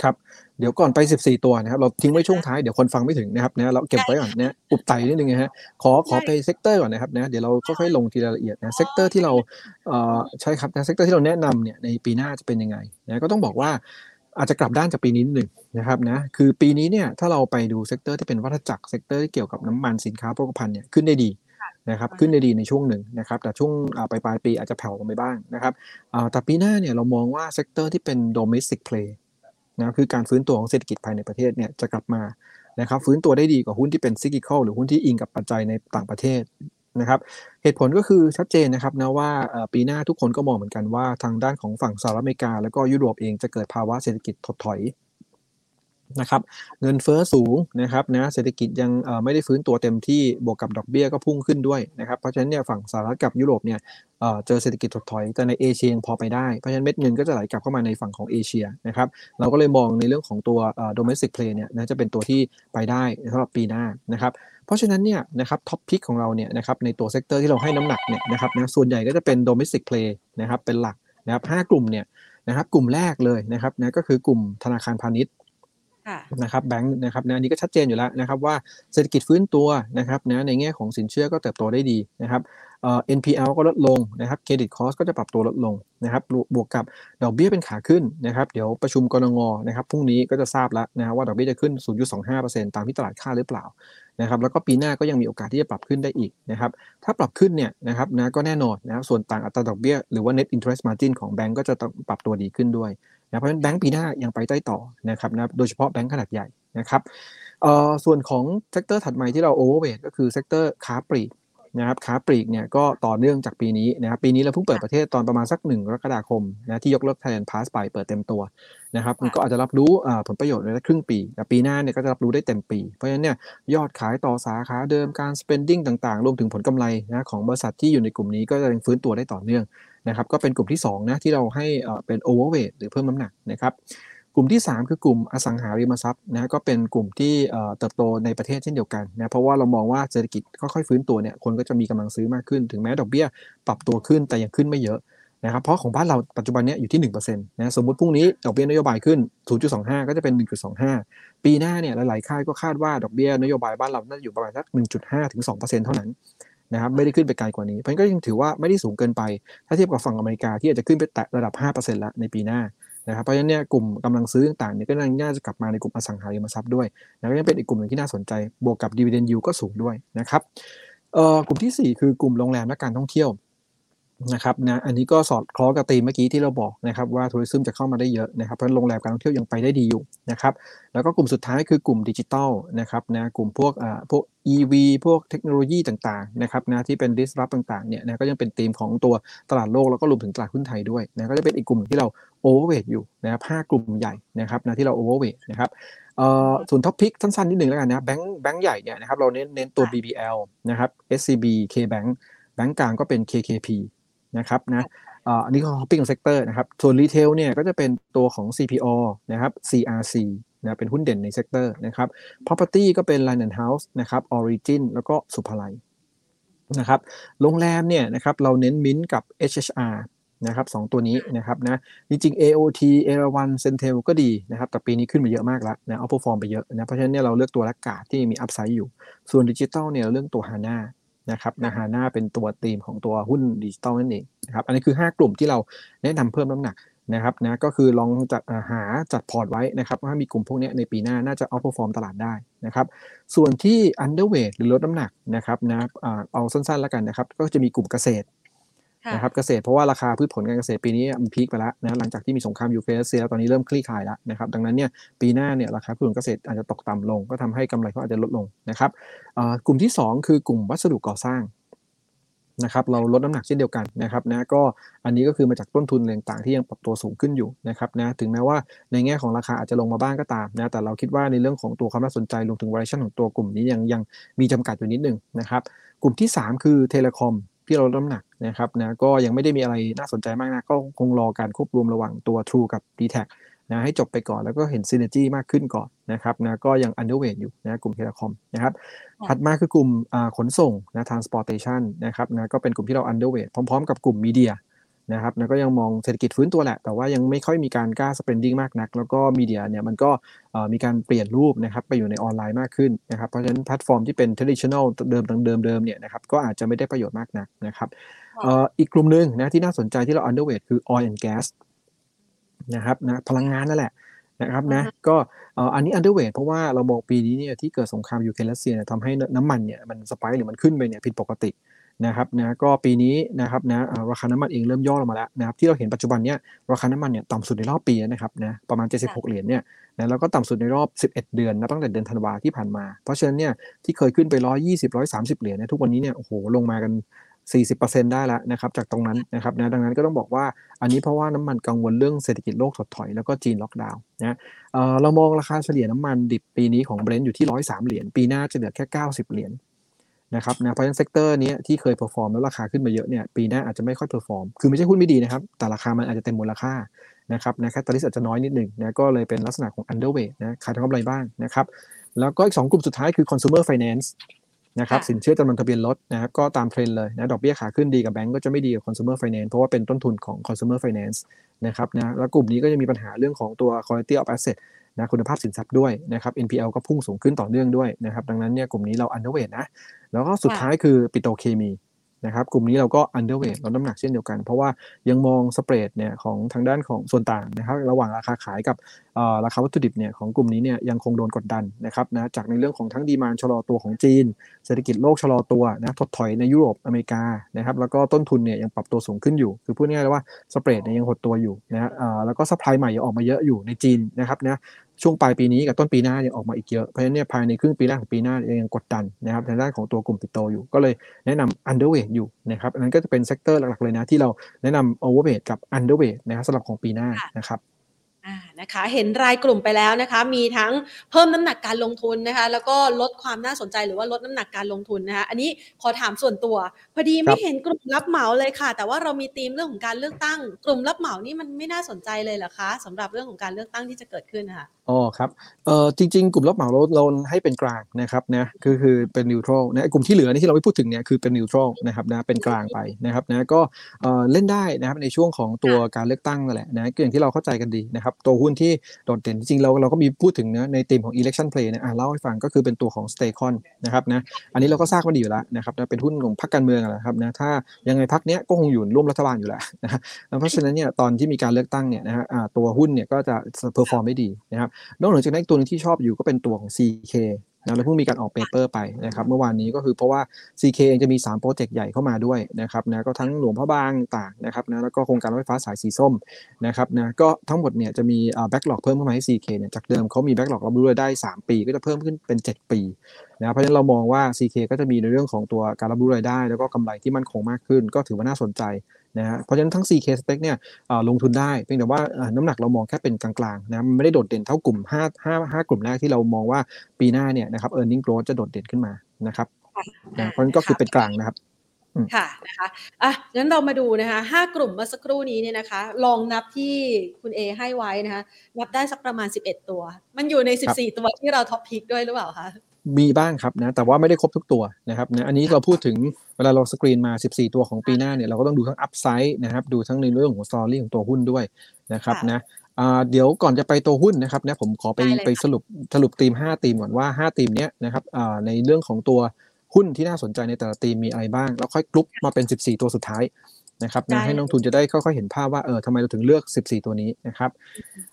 ครับเดี๋ยวก่อนไปสิบสี่ตัวนะครับเราทิ้งไว้ช่วงท้ายเดี๋ยวคนฟังไม่ถึงนะครับนะเราเก็บไว้ก่อนนะอุบไตนิดนึงนะฮะขอขอไปเซกเตอร์ก่อนนะครับนะเดี๋ยวเราค่อยๆลงทีละละเอียดนะเซกเตอร์ที่เราเอ่อใช่ครับนะเซกเตอร์ที่เราแนะนำเนี่ยในปีหน้าจะเป็นยังไงนะก็ต้องบอกว่าอาจจะกลับด้านจากปีนี้นิดนึงนะครับนะคือปีนี้เนี่ยถ้าเราไปดูเซกเตอร์ที่เป็นวัฏจักรเซกเตอร์ที่เกี่ยวกับน้ำมันสินค้าโภคภัณฑ์เนี่ยขึ้นได้ดีนะครับขึ้นได้ดีในช่วงหนึ่งนะครับแต่ช่วงปลายปลายปีอาจจะแผ่วลงไปบ้างนะครับแต่ปีหน้าเนี่ยเรามองว่าเซกเตอร์ที่เป็น domestic playนะคือการฟื้นตัวของเศรษฐกิจภายในประเทศเนี่ยจะกลับมานะครับฟื้นตัวได้ดีกว่าหุ้นที่เป็น cyclical หรือหุ้นที่อิงกับปัจจัยในต่างประเทศนะครับเหตุผลก็คือชัดเจนนะครับนะว่าปีหน้าทุกคนก็มองเหมือนกันว่าทางด้านของฝั่งสหรัฐอเมริกาแล้วก็ยุโรปเองจะเกิดภาวะเศรษฐกิจถดถอยนะครับเงินเฟ้อสูงนะครับนะเศรษฐกิจยังไม่ได้ฟื้นตัวเต็มที่บวกกับดอกเบี้ยก็พุ่งขึ้นด้วยนะครับเพราะฉะนั้นเนี่ยฝั่งสหรัฐกับยุโรปเนี่ยเจอเศรษฐกิจถดถอยแต่ในเอเชียยังพอไปได้เพราะฉะนั้นเม็ดเงินก็จะไหลกลับเข้ามาในฝั่งของเอเชียนะครับเราก็เลยมองในเรื่องของตัว domestic play เนี่ยน่าจะเป็นตัวที่ไปได้สำหรับปีหน้านะครับเพราะฉะนั้นเนี่ยนะครับท็อปพิกของเราเนี่ยนะครับในตัวเซกเตอร์ที่เราให้น้ำหนักเนี่ยนะครับนะส่วนใหญ่ก็จะเป็น domestic play นะครับเป็นหลักนะครับห้ากลุ่มเนี่ยนะครับกลุ่มแรกเลยนะครับนะก็คือกลุ่มธนาคารพาณิชย์นะครับแบงค์นะครับนะอันนี้ก็ชัดเจนอยู่แล้วนะครับว่าเศรษฐกิจฟื้นตัวนะครับนะในแง่ของสินเชื่อก็เติบโตได้ดีนะครับเอ่อ เอ็น พี แอล ก็ลดลงนะครับเครดิตคอสก็จะปรับตัวลดลงนะครับบวกกับดอกเบี้ยเป็นขาขึ้นนะครับเดี๋ยวประชุมกนง.นะครับพรุ่งนี้ก็จะทราบแล้วนะว่าดอกเบี้ยจะขึ้น ศูนย์จุดสองห้าเปอร์เซ็นต์ ตามที่ตลาดคาดหรือเปล่านะครับแล้วก็ปีหน้าก็ยังมีโอกาสที่จะปรับขึ้นได้อีกนะครับถ้าปรับขึ้นเนี่ยนะครับนะก็แน่นอนนะครับส่วนต่างอัตราดอกเบี้ยหรือว่า net interest margin ของแบงก์ก็จะปรับตัวดีขึ้นด้วยนะเพราะฉะนั้นแบงก์ปีหน้ายังไปได้ต่อนะครับนะโดยเฉพาะแบงก์ขนาดใหญ่นะครับเอ่อส่วนของเซกเตอร์ถัดมาที่เรา overweight ก็คือเซกเตอร์ค้าปลีกนะครับค้าปลีกเนี่ยก็ต่อเนื่องจากปีนี้นะครับปีนี้เราเพิ่งเปิดประเทศตอนประมาณสักหนึ่งกรกฎาคมนะที่ยกเลิก Thailand Pass ไปเปิดเต็มตัวนะครับมันก็อาจจะรับรู้ผลประโยชน์ในครึ่งปีแต่ปีหน้าเนี่ยก็จะรับรู้ได้เต็มปีเพราะฉะนั้นเนี่ยยอดขายต่อสาขาเดิมการ spending ต่างๆรวมถึงผลกำไรนะของบริษัทที่อยู่ในกลุ่มนี้ก็จะยังฟื้นตัวได้ต่อเนื่องนะครับก็เป็นกลุ่มที่สองนะที่เราให้เป็น overweight หรือเพิ่มน้ำหนักนะครับก ลุ่มที่สามคือกลุ่มอสังหาริมทรัพย์นะก็เป็นกลุ่มที่เติบโตในประเทศเช่นเดียวกันนะเพราะว่าเรามองว่าเศรษฐกิจค่อยๆฟื้นตัวเนี่ยคนก็จะมีกำลังซื้อมากขึ้นถึงแม้ดอกเบี้ยปรับตัวขึ้นแต่ยังขึ้นไม่เยอะนะครับเพราะของบ้านเราปัจจุบันเนี่ยอยู่ที่ หนึ่งเปอร์เซ็นต์ นะสมมุติพรุ่งนี้ดอกเบี้ยนโยบายขึ้น ศูนย์จุดสองห้า ก็จะเป็น หนึ่งจุดสองห้า ปีหน้าเนี่ยหลายๆค่ายก็คาดว่าดอกเบี้ยนโยบายบ้านเราน่าจะอยู่ประมาณสัก หนึ่งจุดห้า ถึง สองเปอร์เซ็นต์ เท่านั้นนะครับไม่ได้ขึ้นไปไกลกว่านี้เพราะงั้นก็ยังถือว่าไม่ได้สูงเกินไปถ้าเทียบกับฝั่งอเมริกาที่อาจจะขึ้นไปแตะระดับ ห้าเปอร์เซ็นต์ ละในปีหน้านะครับเพราะฉะนั้นเนี่ยกลุ่มกำลังซื้อต่างๆเนี่ยก็น่าจะกลับมาในกลุ่มอสังหาริมทรัพย์ด้วยนะก็ยังเป็นอีกกลุ่มนึงที่น่าสนใจบวกกับ dividend yield ก็สูงด้วยนะครับเอ่อกลุ่มที่สี่คือกลุ่มโรงแรมและการท่องเที่ยวนะครับนะอันนี้ก็สอดคล้องกับธีมเมื่อกี้ที่เราบอกนะครับว่าทัวริซึมจะเข้ามาได้เยอะนะครับเพราะโรงแรมการท่องเที่ยวยังไปได้ดีอยู่นะครับแล้วก็กลุ่มสุดท้ายคือกลุ่มดิจิทัลนะครับนะกลุ่มพวกอ่าพวก อี วี พวกเทคโนโลยีต่างๆนะครับนะที่เป็น disrupt ต่างๆเนี่ยนะก็ยังเป็นธีมของตัวตลาดโลกแล้วก็รวมถึงตลาดหุ้นไทยด้วยนะก็จะเป็นอีกกลุ่มที่เรา overweight อยู่นะครับห้ากลุ่มใหญ่นะครับนะที่เรา overweight นะครับเอ่อส่วนท็อปพิกสั้นๆนิดนึงแล้วกันนะแบงค์แบงค์ใหญ่เนี่ยนะครับเราเน้นเน้นตัว บี บี แอล นะครับ เอส ซี บี K-Bank แบงค์กลางก็เป็น เค เค พีนะครับนะอันนี้ก็ท็อปปิ้งของเซกเตอร์นะครับส่วนรีเทลเนี่ยก็จะเป็นตัวของ ซี พี โอ นะครับ ซี อาร์ ซี นะเป็นหุ้นเด่นในเซกเตอร์นะครับ property ก็เป็น Land and House นะครับ Origin แล้วก็สุภาลัยนะครับโรงแรมเนี่ยนะครับเราเน้น MINT กับ เอช เอช อาร์ นะครับสองตัวนี้นะครับนะจริงๆ เอ โอ ที เอ อาร์ วัน CENTEL ก็ดีนะครับแต่ปีนี้ขึ้นมาเยอะมากแล้วนะ outperform ไปเยอะนะเพราะฉะนั้นเนี่ยเราเลือกตัวละกาดที่มี upside อยู่ส่วน Digital เนี่ยเราเลือกตัว Hanaนะครับนะฮาน่าเป็นตัวธีมของตัวหุ้นดิจิตอลนั่นเองนะครับอันนี้คือห้ากลุ่มที่เราแนะนำเพิ่มน้ำหนักนะครับนะก็คือลองจัดหาจัดพอร์ตไว้นะครับว่ามีกลุ่มพวกนี้ในปีหน้าน่าจะเอาท์เพอร์ฟอร์มตลาดได้นะครับส่วนที่อันเดอร์เวทหรือลดน้ำหนักนะครับนะเอาสั้นๆแล้วกันนะครับก็จะมีกลุ่มเกษตรนะครับเกษตรเพราะว่าราคาพืชผลการเกษตรปีนี้มันพีคไปแล้วนะหลังจากที่มีสงครามยูเครนรัสเซียตอนนี้เริ่มคลี่คลายแล้วนะครับดังนั้นเนี่ยปีหน้าเนี่ยราคาพืชผลเกษตรอาจจะตกต่ำลงก็ทำให้กำไรเขาอาจจะลดลงนะครับกลุ่มที่สองคือกลุ่มวัสดุก่อสร้างนะครับเราลดน้ำหนักเช่นเดียวกันนะครับนะก็อันนี้ก็คือมาจากต้นทุนต่างๆที่ยังปรับตัวสูงขึ้นอยู่นะครับนะถึงแม้ว่าในแง่ของราคาอาจจะลงมาบ้างก็ตามนะแต่เราคิดว่าในเรื่องของตัวความน่าสนใจรวมถึง valuation ของตัวกลุ่มนี้ยังยังมีจำกัดอยู่นิดนึงนะครับกลุ่มที่สามคือเทเลคอมที่เราลดน้ำหนักนะครับนะก็ยังไม่ได้มีอะไรน่าสนใจมากนะก็คงรอการควบรวมระหว่างตัว True กับ ดี แท็ก นะให้จบไปก่อนแล้วก็เห็น Synergy มากขึ้นก่อนนะครับนะก็ยัง Underweight อยู่นะกลุ่ม Telecom นะครับถัดมาคือกลุ่มขนส่งนะ Transportation นะครับนะก็เป็นกลุ่มที่เรา Underweight พร้อมๆกับกลุ่ม Media นะครับนะก็ยังมองเศรษฐกิจฟื้นตัวแหละแต่ว่ายังไม่ค่อยมีการกล้า spending มากนักแล้วก็ Media เนี่ยมันก็มีการเปลี่ยนรูปนะครับไปอยู่ในออนไลน์มากขึ้นนะครับเพราะฉะนั้นแพลตฟอร์มที่เป็น traditional เดิมๆเดิมๆเนี่ยนะครับก็อาจจะไม่ได้ประโยชน์มากนักนะครับอีกกลุ่มนึงนะที่น่าสนใจที่เรา underweight คือ oil and gas นะครับนะพลังงานนั่นแหละนะครับนะก็อันนี้ underweight เพราะว่าเรามองปีนี้เนี่ยที่เกิดสงครามยูเครนรัสเซียทำให้น้ำมันเนี่ยมันสไปค์หรือมันขึ้นไปเนี่ยผิดปกตินะครับนะก็ปีนี้นะครับนะราคาน้ำมันเองเริ่มย่อลงมาแล้วนะครับที่เราเห็นปัจจุบันเนี้ยราคาน้ำมันเนี่ยต่ำสุดในรอบปีนะครับนะประมาณเจ็ดสิบหกเหรียญเนี่ยนะแล้วก็ต่ำสุดในรอบสิบเอ็ดเดือนนะตั้งแต่เดือนธันวาที่ผ่านมาเพราะฉะนั้นเนี่ยที่เคยขึ้นไปหนึ่งร้อยยี่สิบ หนึ่งร้อยสามสิบเหรียญเนี่ยทุกวันนี้เนี่ยโอ้โหลงมากัน สี่สิบเปอร์เซ็นต์ ได้แล้วนะครับจากตรงนั้นนะครับนะดังนั้นก็ต้องบอกว่าอันนี้เพราะว่าน้ำมันกังวลเรื่องเศรษฐกิจโลกถดถอยแล้วก็จีนล็อกดาวน์นะเอ่อเรามองราคาเฉลี่ยน้ำมันดิบปีนี้ของ Brent อยู่ที่หนึ่งร้อยสามเหรียญปีหน้าจะเหลือแค่เก้าสิบเหรียญนะครับนะเพราะฉะนั้นเซกเตอร์นี้ที่เคยเพอร์ฟอร์มแล้วราคาขึ้นมาเยอะเนี่ยปีหน้าอาจจะไม่ค่อยเพอร์ฟอร์มคือไม่ใช่หุ้นไม่ดีนะครับแต่ราคามันอาจจะเต็มมูลค่านะครับนะแคตตาลิสต์อาจจะน้อยนิดหนึ่งนะก็เลยเป็นลักษณะของ underweight นะขายทางกำไรบ้างนะครับแล้วก็อีกสองกลุ่มสุดท้ายคือ consumer finance นะครับสินเชื่อจำนำทะเบียนรถนะครับก็ตามเทรนด์เลยนะดอกเบี้ยขาขึ้นดีกับแบงก์ก็จะไม่ดีกับ consumer finance เพราะว่าเป็นต้นทุนของ consumer finance นะครับนะแล้วกลุ่มนี้ก็จะมีปัญหาเรื่องของตัว quality of assetนะคุณภาพสินทรัพย์ด้วยนะครับ เอ็น พี แอล ก็พุ่งสูงขึ้นต่อเนื่องด้วยนะครับดังนั้นเนี่ยกลุ่มนี้เรา underweight นะแล้วก็สุดท้ายคือปิโตรเคมีนะครับกลุ่มนี้เราก็ underweight ลดน้ำหนักเช่นเดียวกันเพราะว่ายังมองสเปรดเนี่ยของทางด้านของส่วนต่างนะครับระหว่างราคาขายกับราคาวัตถุดิบเนี่ยของกลุ่มนี้เนี่ยยังคงโดนกดดันนะครับนะจากในเรื่องของทั้งดีมานด์ชะลอตัวของจีนเศรษฐกิจโลกชะลอตัวนะถดถอยในยุโรปอเมริกานะครับแล้วก็ต้นทุนเนี่ยยังปรับตัวสูงขึ้นอยู่คือพูดง่ายๆว่าสเปรดเนี่ยยังหดตัวอยู่นะแล้วก็ซัพพลายใหม่ยังออกมาเยอะอยู่ในจีนนะครับนะช่วงปลายปีนี้กับต้นปีหน้าเนี่ยออกมาอีกเยอะเพราะฉะนั้นเนี่ยภายในครึ่งปีแรกของปีหน้ายังกดดันนะครับในด้านของตัวกลุ่มปิโตรอยู่ก็เลยแนะนำ underweight อยู่นะครับอันนั้นก็จะเป็นเซกเตอร์หลักๆเลยนะที่เราแนะนำ overweight กับ underweight นะครับสำหรับของปีหน้านะครับ นะคะเห็นรายกลุ่มไปแล้วนะคะมีทั้งเพิ่มน้ำหนักการลงทุนนะคะแล้วก็ลดความน่าสนใจหรือว่าลดน้ำหนักการลงทุนนะคะอันนี้ขอถามส่วนตัวพอดีไม่เห็นกลุ่มรับเหมาเลยค่ะแต่ว่าเรามีธีมเรื่องของการเลือกตั้งกลุ่มรับเหมานี่มันไม่น่าสนใจเลยเหรอคะสำหรับเรื่องของการเลือกตั้งที่จะเกิดขึ้นค่ะอ๋อครับเอ่อจริงๆกลุ่มรับเหมาเราเราให้เป็นกลางนะครับนะคือคือเป็นนิวทรัลนะกลุ่มที่เหลือนี่ที่เราไม่พูดถึงเนี่ยคือเป็นนิวทรัลนะครับนะเป็นกลางไปนะครับนะก็เอ่อเล่นได้นะครับในช่วงของตัวการเลือกตั้งนั่นแหละนะอย่างที่เราเข้าใจกันดีนะครับตัวหุ้นที่โดดเด่นจริงๆเราเราก็มีพูดถึงนะในธีมของ election play เนี่ยอ่ะเล่าให้ฟังก็คือเป็นตัวของ Staycon นะครับนะอันนี้เราก็ทราบกันดีอยู่แล้วนะครับนะเป็นหุ้นของพรรคการเมืองแหละครับนะถ้ายังไงพรรคเนี้ยก็คงอยู่ร่วมรัฐบาลอยู่แล้วนะเพราะฉะนั้นเนี่ยตอนที่มีการเลือกตั้งเนี่ยนะฮะอ่าตัวหุ้นเนี่ยก็จะเพอร์ฟอร์มได้ดีนะครับนอกจากนั้นตัวนึงที่ชอบอยู่ก็เป็นตัวของ ซี เคนะแล้วเพิ่งมีการออกเปเปอร์ไปนะครับเมื่อวานนี้ก็คือเพราะว่า ซี เค เองจะมีสามโปรเจกต์ใหญ่เข้ามาด้วยนะครับนะก็ทั้งหลวงพระบางต่างนะครับนะแล้วก็โครงการรถไฟฟ้าสายสีส้มนะครับนะก็ทั้งหมดเนี่ยจะมีแบ็คล็อกเพิ่มเข้ามาให้ ซี เค เนี่ยจากเดิมเขามีแบ็คล็อกรับรู้ได้สามปีก็จะเพิ่มขึ้นเป็นเจ็ดปีนะเพราะฉะนั้นเรามองว่า ซี เค ก็จะมีในเรื่องของตัวการรับรู้รายได้แล้วก็กำไรที่มั่นคงมากขึ้นก็ถือว่าน่าสนใจนะฮะเพราะฉะนั้นทั้ง ซี เค Stake เนี่ยเอ่อลงทุนได้เพียงแต่ว่าน้ำหนักเรามองแค่เป็นกลางๆนะมันไม่ได้โดดเด่นเท่ากลุ่มห้า ห้า ห้า กลุ่มแรกที่เรามองว่าปีหน้าเนี่ยนะครับ earning growth จะโดดเด่นขึ้นมานะครับนะเพราะฉะนั้นก็คือเป็นกลางนะครับค่ะนะคะอ่ะงั้นเรามาดูนะคะห้ากลุ่มเมื่อสักครู่นี้เนี่ยนะคะลองนับที่คุณเอให้ไว้นะคะนับได้สักประมาณสิบเอ็ดตัวมันอยู่ในสิบสี่ตัวที่เราท็อปพิกด้วยหรือเปล่าคะมีบ้างครับนะแต่ว่าไม่ได้ครบทุกตัวนะครับนะอันนี้เราพูดถึงเวลาเราสกรีนมาสิบสี่ตัวของปีหน้าเนี่ยเราก็ต้องดูทั้งอัพไซด์นะครับดูทั้งในเรื่องของสตอรี่ของตัวหุ้นด้วยนะครับนะเดี๋ยวก่อนจะไปตัวหุ้นนะครับนะผมขอไปไปสรุปสรุปธีมห้าธีมก่อนว่าห้าธีมเนี้ยนะครับในเรื่องของตัวหุ้นที่น่าสนใจในแต่ละธีมมีอะไรบ้างแล้วค่อยกรุ๊ปมาเป็นสิบสี่ตัวสุดท้ายนะครับนะให้นักลงทุนจะได้ค่อยๆเห็นภาพว่าเออทำไมเราถึงเลือกสิบสี่ตัวนี้นะครั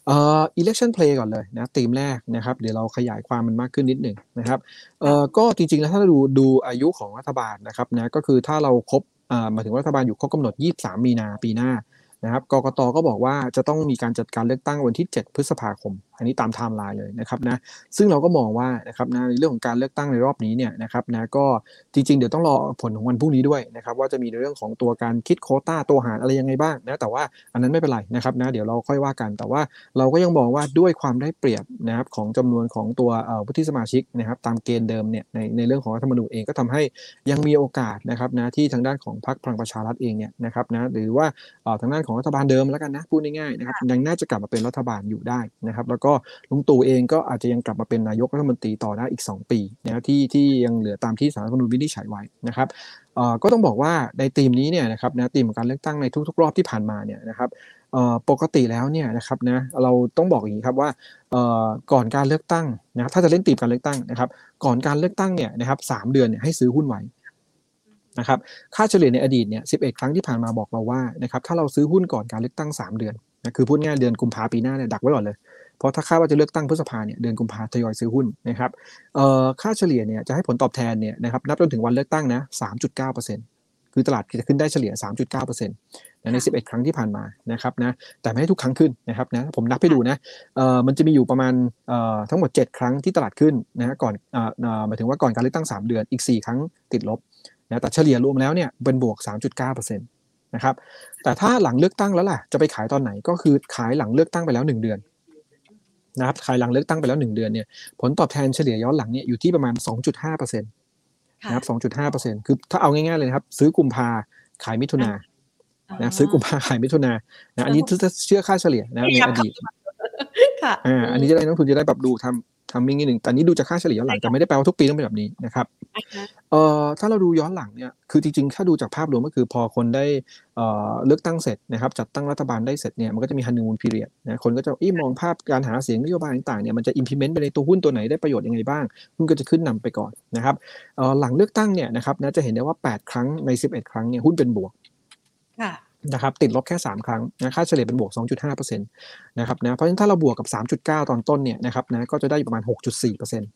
บเอ่อ election play ก่อนเลยนะธีมแรกนะครับเดี๋ยวเราขยายความมันมากขึ้นนิดหนึ่งนะครับเอ่อก็จริงๆแล้วถ้าเราดูดูอายุของรัฐบาลนะครับนะก็คือถ้าเราครบอ่ามาถึงรัฐบาลอยู่ครบกำหนดยี่สิบสามมีนาปีหน้านะครับกกต.ก็บอกว่าจะต้องมีการจัดการเลือกตั้งวันที่เจ็ดพฤษภาคมอันนี้ตามไทม์ไลน์เลยนะครับนะซึ่งเราก็มองว่านะครับนะในเรื่องของการเลือกตั้งในรอบนี้เนี่ยนะครับนะก็จริงๆเดี๋ยวต้องรอผลของวันพรุ่งนี้ด้วยนะครับว่าจะมีในเรื่องของตัวการคิดโควต้าตัวหารอะไรยังไงบ้างนะแต่ว่าอันนั้นไม่เป็นไรนะครับนะเดี๋ยวเราค่อยว่ากันแต่ว่าเราก็ยังมองว่าด้วยความได้เปรียบนะครับของจำนวนของตัวเอ่อวุฒิสมาชิกนะครับตามเกณฑ์เดิมเนี่ยในในเรื่องของรัฐธรรมนูญเองก็ทำให้ยังมีโอกาสนะครับนะที่ทางด้านของพรรคพลังประชารัฐเองเนี่ยนะครับนะหรือว่าเอ่อทางด้านของรัฐบาลเดิมแล้วกันนะพูดง่ายๆนะครับยังน่าจะกลับมาเป็นรัฐบาลอยู่ได้นะครับแล้วก็ลุงตู่เองก็อาจจะยังกลับมาเป็นนายกรัฐมนตรีต่อได้อีกสองปีนะที่ที่ยังเหลือตามที่ศาลรัฐธรรมนูญวินิจฉัยไว้นะครับเอ่อก็ต้องบอกว่าในธีมนี้เนี่ยนะครับนะธีมของการเลือกตั้งในทุกๆรอบที่ผ่านมาเนี่ยนะครับเอ่อปกติแล้วเนี่ยนะครับนะเราต้องบอกอย่างนี้ครับว่าเอ่อก่อนการเลือกตั้งนะถ้าจะเล่นธีมการเลือกตั้งนะครับก่อนการเลือกตั้งเนี่ยนะครับสามเดือนเนี่ยให้ซื้อหุ้นไว้นะครับค่าเฉลี่ยในอดีตเนี่ยสิบเอ็ดครั้งที่ผ่านมาบอกเราว่านะครับถ้าเราซื้อหุ้นก่อนการเลือกตั้งสามเดือนนะคือพูดง่ายเดือนกุมภาพันธ์ปีหน้าเนี่ยดักไว้ก่อนเลยเพราะถ้าคาดว่าจะเลือกตั้งพฤษภาเนี่ยเดือนกุมภาทยอยซื้อหุ้นนะครับเอ่อค่าเฉลี่ยเนี่ยจะให้ผลตอบแทนเนี่ยนะครับนับจนถึงวันเลือกตั้งนะ สามจุดเก้าเปอร์เซ็นต์ คือตลาดจะขึ้นได้เฉลี่ย สามจุดเก้าเปอร์เซ็นต์ ในสิบเอ็ดครั้งที่ผ่านมานะครับนะแต่ไม่ให้ทุกครั้งขึ้นนะครับนะผมนับให้ดูนะเอ่อมันจะมีอยู่ประมาณเอ่อทั้งหมดเจ็ดครั้งที่ตลาดขึ้นนะก่อนเอ่อหมายถึงว่าก่อนการเลือกตั้งสามเดือนอีกสี่ครั้งติดลบนะแต่เฉลี่ยรวมแล้วเนี่ยเป็นบวก สามจุดเก้าเปอร์เซ็นต์ นะครับแต่ถ้าหลังเลือกตั้งแล้วล่ะจะไปขายตอนไหนก็คือขายหลังเลือกตั้งไปแล้วหนึ่งเดือนนะครับขายหลังเลือกตั้งไปแล้วหนึ่งเดือนเนี่ยผลตอบแทนเฉลี่ยย้อนหลังเนี่ยอยู่ที่ประมาณ สองจุดห้าเปอร์เซ็นต์ นะครับ สองจุดห้าเปอร์เซ็นต์ คือถ้าเอาง่ายๆเลยนะครับซื้อกุมภาขายมิถุนานะซื้อกุมภาขายมิถุนานะอันนี้จะเชื่อค่าเฉลี่ยนะในอดีตค่ะอ่าอันนี้จะได้นักทุนจะได้ปรับดูทำทำมิ่งนิดหนึ่งแต่นี้ดูจากค่าเฉลี่ยย้อนหลังจะไม่ได้แปลว่าทุกปีต้องเป็นแบบนี้นะครับเอ่อถ้าเราดูย้อนหลังเนี่ยคือจริงๆถ้าดูจากภาพรวมก็คือพอคนได้เอ่อเลือกตั้งเสร็จนะครับจัดตั้งรัฐบาลได้เสร็จเนี่ยมันก็จะมีฮันนีมูนพีเรียดนะคนก็จะมองภาพการหาเสียงนโยบายต่างๆเนี่ยมันจะ implement ไปในตัวหุ้นตัวไหนได้ประโยชน์ยังไงบ้างหุ้นก็จะขึ้นนำไปก่อนนะครับเอ่อหลังเลือกตั้งเนี่ยนะครับนะจะเห็นได้ว่าแปดครั้งในสิบเอ็ดครั้งเนี่ยหุ้นเป็นบวกค่ะนะครับติดลบแค่สามครั้งนะค่าเฉลี่ยเป็นบวก สองจุดห้าเปอร์เซ็นต์ นะครับนะเพราะฉะนั้นถ้าเราบวกกับ สามจุดเก้า ตอนต้นเนี่ยนะครับนะก็จะได้ประมาณ หกจุดสี่เปอร์เซ็นต์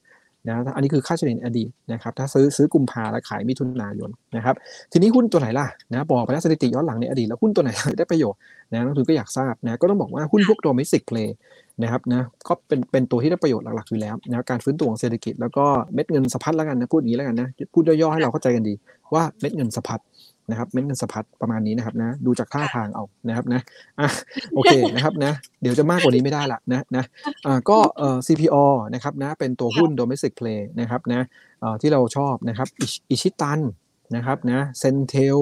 นะอันนี้คือค่าเฉลี่ยอดีตนะครับถ้าซื้อซื้อกุมภาและขายมิถุนายนนะครับทีนี้หุ้นตัวไหนล่ะนะบอกไปแล้วสถิติย้อนหลังในอดีตแล้วหุ้นตัวไหนได้ประโยชน์นะนักทุนก็อยากทราบนะก็ต้องบอกว่าหุ้นพวก domestic play นะครับนะก็เป็นเป็นตัวที่ได้ประโยชน์หลักๆอยู่แล้วนะการฟื้นตัวของเศรษฐกิจแล้วก็เม็ดเงินสะพัดแล้วกันนะพูดอย่างนี้แล้วกันนะพูดย่อๆให้เราเข้าใจกันดีว่าเม็ดเงินสะพัด นะครับเม็ดเงินสะพัดประมาณนี้นะครับนะดูจากท่าทางเอานะครับนะอ่ะโอเคนะครับนะเดี๋ยวจะมากกว่านี้ไม่ได้ละนะนะอ่าก็เอ่อ ซี พี โอ นะครับนะเป็นตัวหุ้น Domestic Play นะครับนะเอ่อที่เราชอบนะครับอิชิตันนะครับนะ CENTEL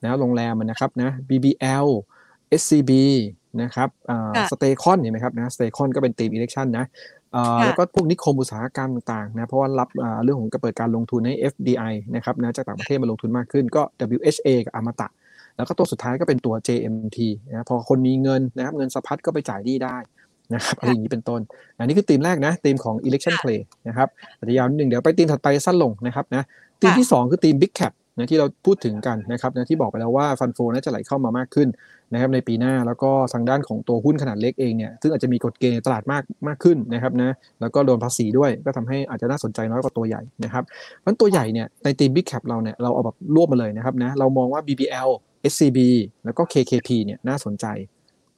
นะโรงแรมมันนะครับนะ บี บี แอล เอส ซี บี นะครับอ่าสเตคอนเห็นมั้ยครับนะสเตคอนก็เป็นทีม Election นะแล้วก็พวกนิคมอุตสาหกรรมต่างๆนะเพราะว่ารับเรื่องของการเปิดการลงทุนให้ เอฟ ดี ไอ นะครับนะจากต่างประเทศมาลงทุนมากขึ้นก็ ดับเบิลยู เอช เอ กับอมตะแล้วก็ตัวสุดท้ายก็เป็นตัว เจ เอ็ม ที นะพอคนมีเงินนะครับเงินสะพัดก็ไปจ่ายหนี้ได้นะครับอะไรอย่างนี้เป็นต้นอันนี้คือธีมแรกนะธีมของ Election Play นะครับอาจจะยาวนิดนึงเดี๋ยวไปธีมถัดไปสั้นลงนะครับนะธีมที่สองคือธีม Big Cap นะที่เราพูดถึงกันนะครับนะที่บอกไปแล้วว่าฟันโฟน่าจะไหลเข้ามามากขึ้นนะครับในปีหน้าแล้วก็ทางด้านของตัวหุ้นขนาดเล็กเองเนี่ยซึ่งอาจจะมีกฎเกณฑ์ตลาดมากมากขึ้นนะครับนะแล้วก็โดนภาษีด้วยก็ทำให้อาจจะน่าสนใจน้อยกว่าตัวใหญ่นะครับเพราะฉะนั้นตัวใหญ่เนี่ยในทีม Big Cap เราเนี่ยเราเอาแบบรวบมาเลยนะครับนะเรามองว่า บี บี แอล เอส ซี บี แล้วก็ เค เค พี เนี่ยน่าสนใจ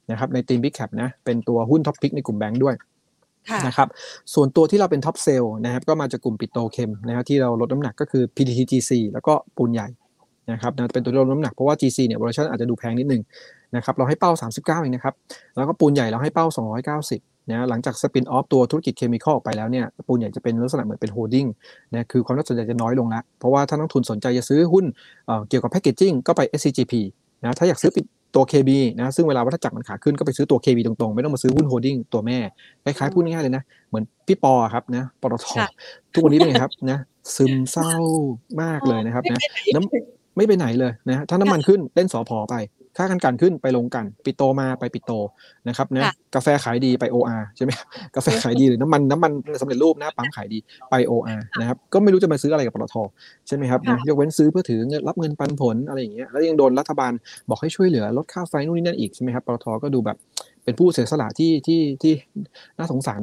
นะครับในทีม Big Cap นะเป็นตัวหุ้นท็อปพิกในกลุ่มแบงค์ด้วยนะครับส่วนตัวที่เราเป็นท็อปเซลล์นะครับก็มาจากกลุ่มปิโตรเคมนะครับที่เราลดน้ำหนักก็คือ พี ที ที จี ซี แล้วก็ปูนใหญ่นะครับนะเป็นตัวลดน้ำหนักเพราะว่า จี ซี เนี่ย valuation อาจจะดูแพงนิดนึงนะครับเราให้เป้าสามสิบเก้าเองนะครับแล้วก็ปูนใหญ่เราให้เป้าสองร้อยเก้าสิบนะหลังจากสปินออฟตัวธุรกิจเคมีคอลออกไปแล้วเนี่ยปูนใหญ่จะเป็นลักษณะเหมือนเป็นโฮลดิ้งนะคือความน่าสนใจจะน้อยลงแล้วเพราะว่าถ้านักทุนสนใจจะซื้อหุ้นเอ่อเกี่ยวกับแพคเกจจิ้งก็ไป เอส ซี จี พี นะถ้าอยากซื้อตัว เค บี นะซึ่งเวลาวัฏจักรมันขาขึ้นก็ไปซื้อตัว เค บี ตรงๆไม่ต้องมาซื้อหุ้นโฮลดิ้งตัวแม่คล้ายๆพูดง่ายๆเลยนะเหมือนพี่ปอครับนะปตท.ทุกวันนี้เป็นไงครับนะซึมเศร้ามากเลยนะครับนะน้ำไม่ไปไหนเลยนะถ้าน้ำมันขึ้นเล่นสผ.ไปค่ากันกันขึ้นไปลงกันปิโตมาไปปิโตนะครับนะกาแฟขายดีไป โอ อาร์ ใช่ไหมกาแฟขายดีหรือน้ำมันน้ำมันสำเร็จรูปนะปั๊มขายดีไป โอ อาร์ นะครับก็ไม่รู้จะมาซื้ออะไรกับปตทใช่ไหมครับนะยกเว้นซื้อเพื่อถือเงินรับเงินปันผลอะไรอย่างเงี้ยแล้วยังโดนรัฐบาลบอกให้ช่วยเหลือลดค่าไฟนู่นนี่นั่นอีกใช่ไหมครับปตทก็ดูแบบเป็นผู้เสียสละที่ที่ที่น่าสงสา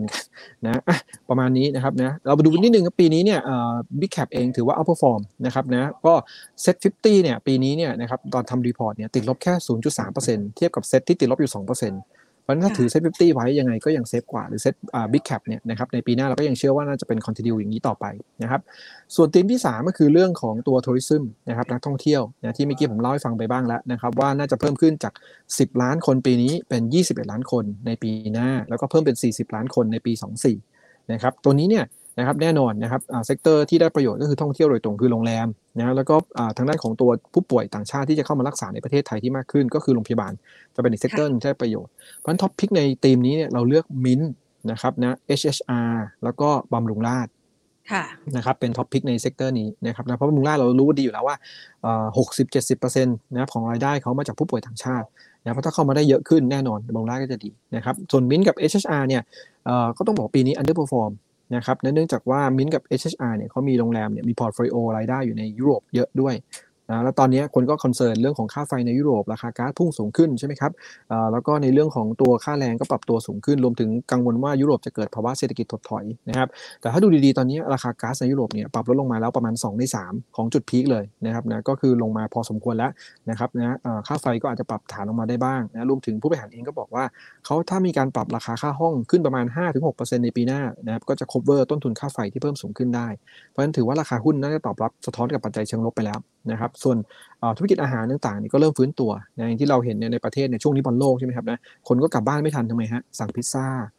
รนะประมาณนี้นะครับนะเราไปดูนิดนึงครับปีนี้เนี่ยเอ่อ Big Cap เองถือว่าเอาเพอร์ฟอร์มนะครับนะก็เซ็ตห้าสิบเนี่ยปีนี้เนี่ยนะครับตอนทำรีพอร์ตเนี่ยติดลบแค่ ศูนย์จุดสามเปอร์เซ็นต์ เทียบกับเซ็ตที่ติดลบอยู่ สองเปอร์เซ็นต์ เพราะฉะนั้นถ้าถือเซ็ตห้าสิบไว้ยังไงก็ยังเซฟกว่าหรือเซ็ตอ่า Big Cap เนี่ยนะครับในปีหน้าเราก็ยังเชื่อว่าน่าจะเป็นคอนทินิวอย่างนี้ต่อไปนะครับส่วนธีมที่สามก็คือเรื่องของตัวทัวริซึมนะครับนักท่องเที่ยวนะที่เมื่อกี้ผมเล่าให้ฟังไปบ้างแล้วนะครับว่าน่าจะเพิ่มขึ้นจากสิบล้านคนปีนี้เป็นยี่สิบเอ็ดล้านคนในปีหน้าแล้วก็เพิ่มเป็นสี่สิบล้านคนในปีสองพันยี่สิบสี่นะครับตัวนี้เนี่ยนะครับแน่นอนนะครับอ่าเซกเตอร์ที่ได้ประโยชน์ก็คือท่องเที่ยวโดยตรงคือโรงแรมนะแล้วก็อ่าทางด้านของตัวผู้ป่วยต่างชาติที่จะเข้ามารักษาในประเทศไทยที่มากขึ้นก็คือโรงพยาบาลจะเป็นอีกเซกเตอร์นึงที่ได้ประโยชน์เพราะฉะนั้นท็อปพิกในธีมนี้เนี่ยเราเลือก MINT นะครับนะ เอช เอช อาร์ แล้วก็บำรุงราษฎร์นะครับเป็นท็อปพิกในเซกเตอร์นี้นะครับนะเพราะว่ามูลค่าเรารู้ดีอยู่แล้วว่าเอ่อ หกสิบเจ็ดสิบเปอร์เซ็นต์ นะครับของรายได้เขามาจากผู้ป่วยต่างชาตินะเพราะถ้าเข้ามาได้เยอะขึ้นแน่นอนมูลค่าก็จะดีนะครับส่วน MINT กับ เอช เอช อาร์ เนี่ยเอ่อก็ต้องบอกปีนี้ underperform นะครับเนื่องจากว่า MINT กับ เอช เอช อาร์ เนี่ยเขามีโรงแรมเนี่ยมี portfolio รายได้อยู่ในยุโรปเยอะด้วยนะแล้วตอนนี้คนก็คอนเซิร์นเรื่องของค่าไฟในยุโรปราคาก๊าซพุ่งสูงขึ้นใช่ไหมครับเอ่อแล้วก็ในเรื่องของตัวค่าแรงก็ปรับตัวสูงขึ้นรวมถึงกังวลว่ายุโรปจะเกิดภาวะเศรษฐกิจถดถอยนะครับแต่ถ้าดูดีๆตอนนี้ราคาก๊าซในยุโรปเนี่ยปรับลดลงมาแล้วประมาณสองในสามของจุดพีคเลยนะครับนะก็คือลงมาพอสมควรแล้วนะครับนะเอ่อค่าไฟก็อาจจะปรับฐานลงมาได้บ้างนะรวมถึงผู้บริหารเองก็บอกว่าเขาถ้ามีการปรับราคาค่าห้องขึ้นประมาณ ห้าถึงหกเปอร์เซ็นต์ ในปีหน้านะครับก็จะ cover ต้นทุนค่าไฟที่เพิ่มสูงขึ้นได้เพราะฉะนั้นถือว่าราคาหุ้นน่าจะตอบรับสะท้อนกับปัจจัยเชิงลบไปแล้วนะครับส่วนธุรกิจอาหารต่างๆนี่ก็เริ่มฟื้นตัวนะอย่างที่เราเห็นในประเทศในช่วงนี้บอลโลกใช่ไหมครับนะคนก็กลับบ้านไม่ทันทำไมฮะสั่งพิซซ่าน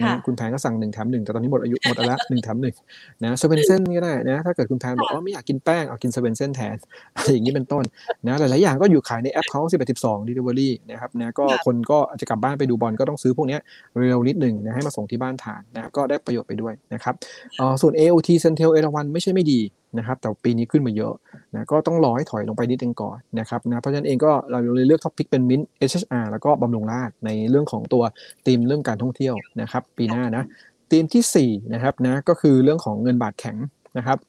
ะคุณแพนก็สั่งหนึ่งแถมหนึ่งแต่ตอนนี้หมดอายุหมดแล้วหนึ่งแถมหนึ่งนะเซเว่นเซ่นก็ได้นะถ้าเกิดคุณแพนบอกว่าไม่อยากกินแป้งเอากินเซเว่นเซ่นแทนอะไรอย่างนี้เป็นต้นนะหลายๆอย่างก็อยู่ขายในแอปเขาสิบแปดสิบสองดิลิเวอรี่นะครับนะก็คนก็อาจจะกลับบ้านไปดูบอลก็ต้องซื้อพวกนี้เร็วนิดหนึ่งนะให้มาส่งที่บ้านทานนะก็ได้ประโยชน์ไปด้วยนะครับส่วน เอ โอ ที CENTEL เอราวัณไม่ใช่ไม่ดีนะครับแต่ปีนี้ขึ้นมาเยอะนะก็ต้องรอให้ถอยลงไปนิดนึงก่อนนะครับนะเพราะฉะนั้นเองก็เราเลยเลือกท็อปพิกเป็น MINT เอช เอช อาร์ แล้วก็บำรุงราษฎร์ในเรื่องของตัวธีมเรื่องการท่องเที่ยวนะครับปีหน้านะธีมที่สี่นะครับนะก็คือเรื่องของเงินบาทแข็งนะครั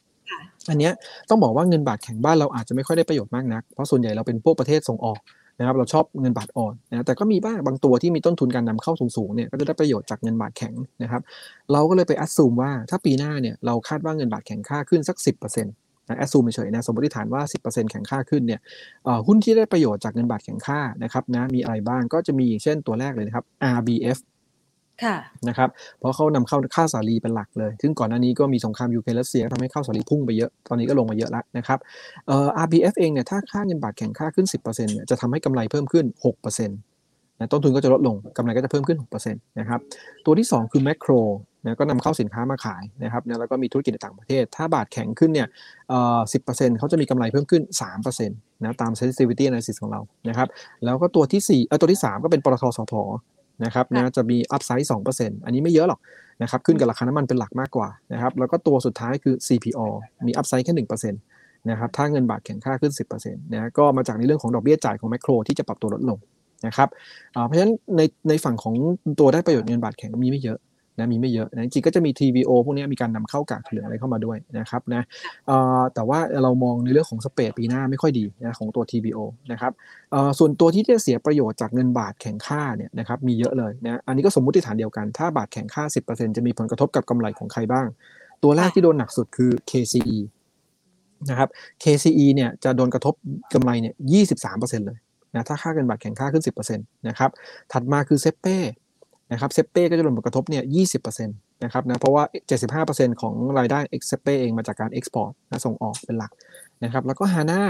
บอันเนี้ยต้องบอกว่าเงินบาทแข็งบ้านเราอาจจะไม่ค่อยได้ประโยชน์มากนักเพราะส่วนใหญ่เราเป็นพวกประเทศส่งออกนะครับเราชอบเงินบาทอ่อนนะแต่ก็มีบ้างบางตัวที่มีต้นทุนการนำเข้าสูงๆเนี่ยก็จะได้ประโยชน์จากเงินบาทแข็งนะครับเราก็เลยไปแอดซูมว่าถ้าปีหน้าเนี่ยเราคาดว่าเงินบาทแข็งค่าขึ้นสัก สิบเปอร์เซ็นต์ นะแอดซูมเฉยๆนะสมมติฐานว่า สิบเปอร์เซ็นต์ แข็งค่าขึ้นเนี่ยเอ่อหุ้นที่ได้ประโยชน์จากเงินบาทแข็งค่านะครับนะมีอะไรบ้างก็จะมีอย่างเช่นตัวแรกเลยนะครับ อาร์ บี เอฟ นะครับเพราะเขานำเข้าข้าวสาลีเป็นหลักเลยซึ่งก่อนหน้านี้ก็มีสงครามยูเครนรัสเซียทำให้ข้าวสาลีพุ่งไปเยอะตอนนี้ก็ลงมาเยอะแล้วนะครับเอ่อ อาร์ บี เอฟ เองเนี่ยถ้าค่าเงินบาทแข็งค่าขึ้น สิบเปอร์เซ็นต์ เนี่ยจะทำให้กำไรเพิ่มขึ้น หกเปอร์เซ็นต์ นะต้นทุนก็จะลดลงกำไรก็จะเพิ่มขึ้น หกเปอร์เซ็นต์ นะครับตัวที่สองคือแมคโครนะก็นำเข้าสินค้ามาขายนะครับแล้วก็มีธุรกิจในต่างประเทศถ้าบาทแข็งขึ้นเนี่ยเอ่อ สิบเปอร์เซ็นต์ เขาจะมีกำไรเพิ่มขึ้น สามเปอร์เซ็นต์ นะตาม sensitivity analysis ของเรานะครับแล้วก็ตัวที่สี่เอ่อตัวที่สามก็เป็นปตทสผนะครับนะจะมีอัพไซด์ สองเปอร์เซ็นต์ อันนี้ไม่เยอะหรอกนะครับขึ้นกับราคาน้ำมันเป็นหลักมากกว่านะครับแล้วก็ตัวสุดท้ายคือ ซี พี โอ มีอัพไซด์แค่ หนึ่งเปอร์เซ็นต์ นะครับถ้าเงินบาทแข็งค่าขึ้น สิบเปอร์เซ็นต์ นะก็มาจากในเรื่องของดอกเบี้ยจ่ายของแมคโครที่จะปรับตัวลดลงนะครับเพราะฉะนั้นในในฝั่งของตัวได้ประโยชน์เงินบาทแข็งมีไม่เยอะนะมีไม่เยอะนะจริงก็จะมี ที บี โอ พวกนี้มีการนำเข้ากากเหลืองอะไรเข้ามาด้วยนะครับนะแต่ว่าเรามองในเรื่องของสเปรดปีหน้าไม่ค่อยดีนะของตัว ที บี โอ นะครับส่วนตัวที่จะเสียประโยชน์จากเงินบาทแข็งค่าเนี่ยนะครับมีเยอะเลยนะอันนี้ก็สมมุติฐานเดียวกันถ้าบาทแข็งค่า สิบเปอร์เซ็นต์ จะมีผลกระทบกับกำไรของใครบ้างตัวแรกที่โดนหนักสุดคือ เค ซี อี นะครับ เค ซี อี เนี่ยจะโดนกระทบกำไรเนี่ย ยี่สิบสามเปอร์เซ็นต์ เลยนะถ้าค่าเงินบาทแข็งค่าขึ้น สิบเปอร์เซ็นต์ นะครับถัดมาคือเซเป้นะครับเซเป้ก็จะโดนผลกระทบเนี่ย ยี่สิบเปอร์เซ็นต์ นะครับนะเพราะว่า เจ็ดสิบห้าเปอร์เซ็นต์ ของรายได้เซเป้เองมาจากการเอ็กซ์พอร์ตนะส่งออกเป็นหลักนะครับแล้วก็ Hana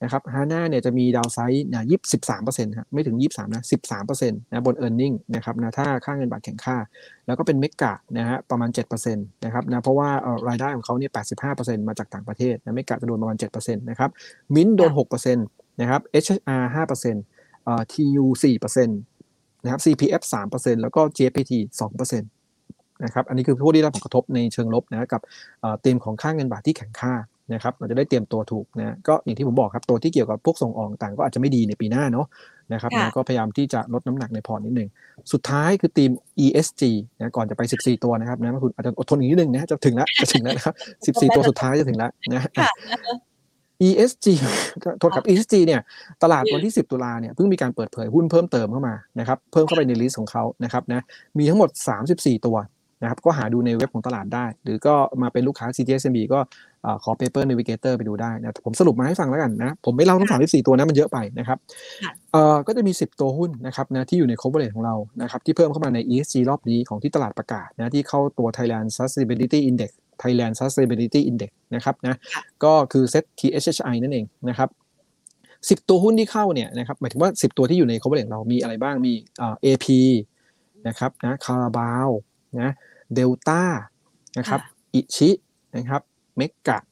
นะครับ Hana เนี่ยจะมีดาวไซด์นะ ยี่สิบสามเปอร์เซ็นต์ ฮะไม่ถึงยี่สิบสามนะ สิบสามเปอร์เซ็นต์ นะบน earning นะครับนะถ้าค่าเงินบาทแข็งค่าแล้วก็เป็นเมกะนะฮะประมาณ เจ็ดเปอร์เซ็นต์ นะครับนะเพราะว่ารายได้ของเขาเนี่ย แปดสิบห้าเปอร์เซ็นต์ มาจากต่างประเทศนะเมกะจะโดนประมาณ เจ็ดเปอร์เซ็นต์ นะครับ MINT โดน หกเปอร์เซ็นต์ นะครับ เอช เอช อาร์ ห้าเปอร์เซ็นต์ เอ่อ ที ยู สี่เปอร์เซ็นต์นะครับ ซี พี เอฟ สามเปอร์เซ็นต์ แล้วก็ จี เอส พี ที สองเปอร์เซ็นต์ นะครับอันนี้คือผู้ที่ได้ผลกระทบในเชิงลบนะกับธีมของค่าเงินบาทที่แข็งค่านะครับเราจะได้เตรียมตัวถูกนะก็อย่างที่ผมบอกครับตัวที่เกี่ยวกับพวกส่งออกต่างก็อาจจะไม่ดีในปีหน้าเนาะนะครับนะก็พยายามที่จะลดน้ำหนักในพอร์ตนิดนึงสุดท้ายคือธีม อี เอส จี นะก่อนจะไปสิบสี่ตัวนะครับนะคุณอาจจะอดทนอีกนิดนึงนะจะถึงแล้วจะถึงแล้วนะครับสิบสี่ตัวสุดท้ายจะถึงแล้วนะ อี เอส จี โทษครับ อี เอส จี เนี่ยตลาดวันที่สิบตุลาเนี่ยเพิ่งมีการเปิดเผยหุ้นเพิ่มเติมเข้ามานะครับเพิ่มเข้าไปในลิสต์ของเขานะครับนะมีทั้งหมดสามสิบสี่ตัวนะครับก็หาดูในเว็บของตลาดได้หรือก็มาเป็นลูกค้า ซี จี เอส เอ็น บี ก็ขอ Paper Navigator ไปดูได้นะผมสรุปมาให้ฟังแล้วกันนะผมไม่เล่าทั้งสามสิบสี่ตัวนะมันเยอะไปนะครับเอ่อก็จะมีสิบตัวหุ้นนะครับนะที่อยู่ใน coverage ของเรานะครับที่เพิ่มเข้ามาใน อี เอส จี รอบนี้ของที่ตลาดประกาศนะที่เข้าตัว Thailand Sustainability Index Thailand Sustainability Index นะครับนะก็คือ เซ็ต ที เอช เอช ไอ นั่นเองนะครับสิบตัวหุ้นที่เข้าเนี่ยนะครับหมายถึงว่าสิบตัวที่อยู่ใน coverage เรามีอะไรบ้างมีเอ่อ เอ พี นะครับนะคาราบาวนะเดลต้านะครับอิชินะครับเมกะ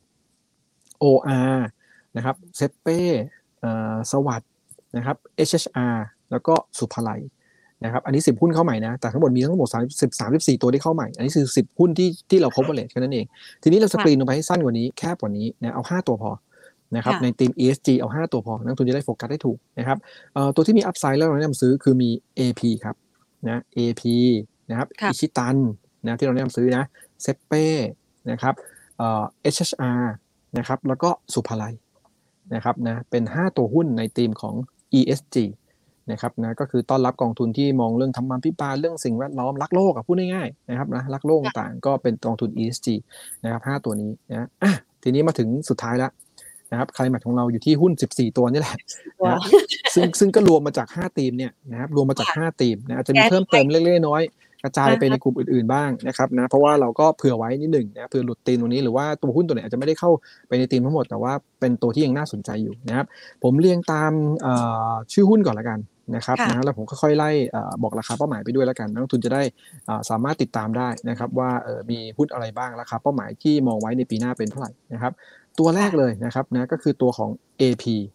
โอ อาร์ นะครับเซเป้เอ่อสวัสด์นะครับ เอช เอช อาร์ แล้วก็สุภาลัยนะครับอันนี้สิบหุ้นเข้าใหม่นะแต่ทั้งหมดมีทั้งหมดสามสิบ สามสิบสี่ตัวที่เข้าใหม่อันนี้คือสิบหุ้นที่ที่เรา coverage แค่นั้นเองทีนี้เราสกรีนลงไปให้สั้นกว่านี้แคบกว่านี้นะเอาห้าตัวพอนะครับในทีม อี เอส จี เอาห้าตัวพอนักทุนจะได้โฟกัสได้ถูกนะครับเอ่อตัวที่มี upside แล้วเราแนะนำซื้อคือมี เอ พี ครับนะ เอ พี นะครับอิชิตันนะที่เราแนะนำซื้อนะเซเป้นะครับเอ่อ เอช เอช อาร์ นะครับแล้วก็สุภาลัยนะครับนะเป็นห้าตัวหุ้นในทีมของ อี เอส จี นะครับนะก็คือต้อนรับกองทุนที่มองเรื่องธรรมาภิบาลเรื่องสิ่งแวดล้อมรักโลกอ่ะพูดง่ายๆนะครับนะรักโลกต่างก็เป็นกองทุน อี เอส จี นะครับห้าตัวนี้นะอ่ะทีนี้มาถึงสุดท้ายแล้วนะครับไคลแม็กซ์ของเราอยู่ที่หุ้นสิบสี่ตัวนี่แหละนะซึ่งซึ่งก็รวมมาจากห้าทีมเนี่ยนะครับรวมมาจากห้าทีมนะอาจจะมีเพิ่มเติมเล็กๆน้อยกระจายไปในกลุ่มอื่นๆบ้างนะครับนะเพราะว่าเราก็เผื่อไว้นิดหนึ่งนะเผื่อหลุดตีนตรงนี้หรือว่าตัวหุ้นตัวไหนอาจจะไม่ได้เข้าไปในตีนทั้งหมดแต่ว่าเป็นตัวที่ยังน่าสนใจอยู่นะครับผมเรียงตามชื่อหุ้นก่อนละกันนะครับนะแล้วผมค่อยๆไล่บอกราคาเป้าหมายไปด้วยละกันนักลงทุนจะได้สามารถติดตามได้นะครับว่ามีหุ้นอะไรบ้างราคาเป้าหมายที่มองไว้ในปีหน้าเป็นเท่าไหร่นะครับตัวแรกเลยนะครับนะก็คือตัวของ เอ พี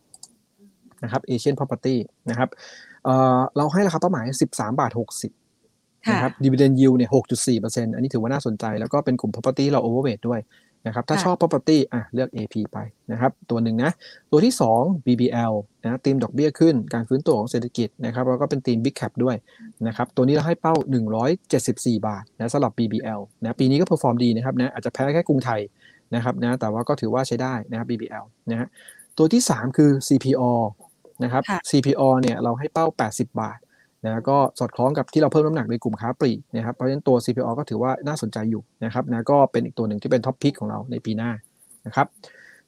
นะครับ Asian Property นะครับเราให้ราคาเป้าหมาย สิบสามบาทหกสิบนะครับ dividend yield เนี่ย หกจุดสี่เปอร์เซ็นต์ อันนี้ถือว่าน่าสนใจแล้วก็เป็นกลุ่ม property เรา overweight ด้วยนะครับถ้าชอบ property อ่ะเลือก เอ พี ไปนะครับตัวหนึ่งนะตัวที่สอง บี บี แอล นะธีมดอกเบี้ยขึ้นการฟื้นตัวของเศรษฐกิจนะครับแล้วก็เป็นธีม big cap ด้วยนะครับตัวนี้เราให้เป้าหนึ่งร้อยเจ็ดสิบสี่บาทนะสำหรับ บี บี แอล นะปีนี้ก็ perform ดีนะครับนะอาจจะแพ้แค่กรุงไทยนะครับนะแต่ว่าก็ถือว่าใช้ได้นะครับ บี บี แอล นะฮะตัวที่สามคือ ซี พี โอ นะครับ ซี พี โอ เนี่ยเราให้เป้าแปดสิบบาทนะก็สอดคล้องกับที่เราเพิ่มน้ำหนักในกลุ่มค้าปลีกนะครับเพราะฉะนั้นตัว ซี พี โอ ก็ถือว่าน่าสนใจอยู่นะครับนะก็เป็นอีกตัวหนึ่งที่เป็นท็อปพิกของเราในปีหน้านะครับ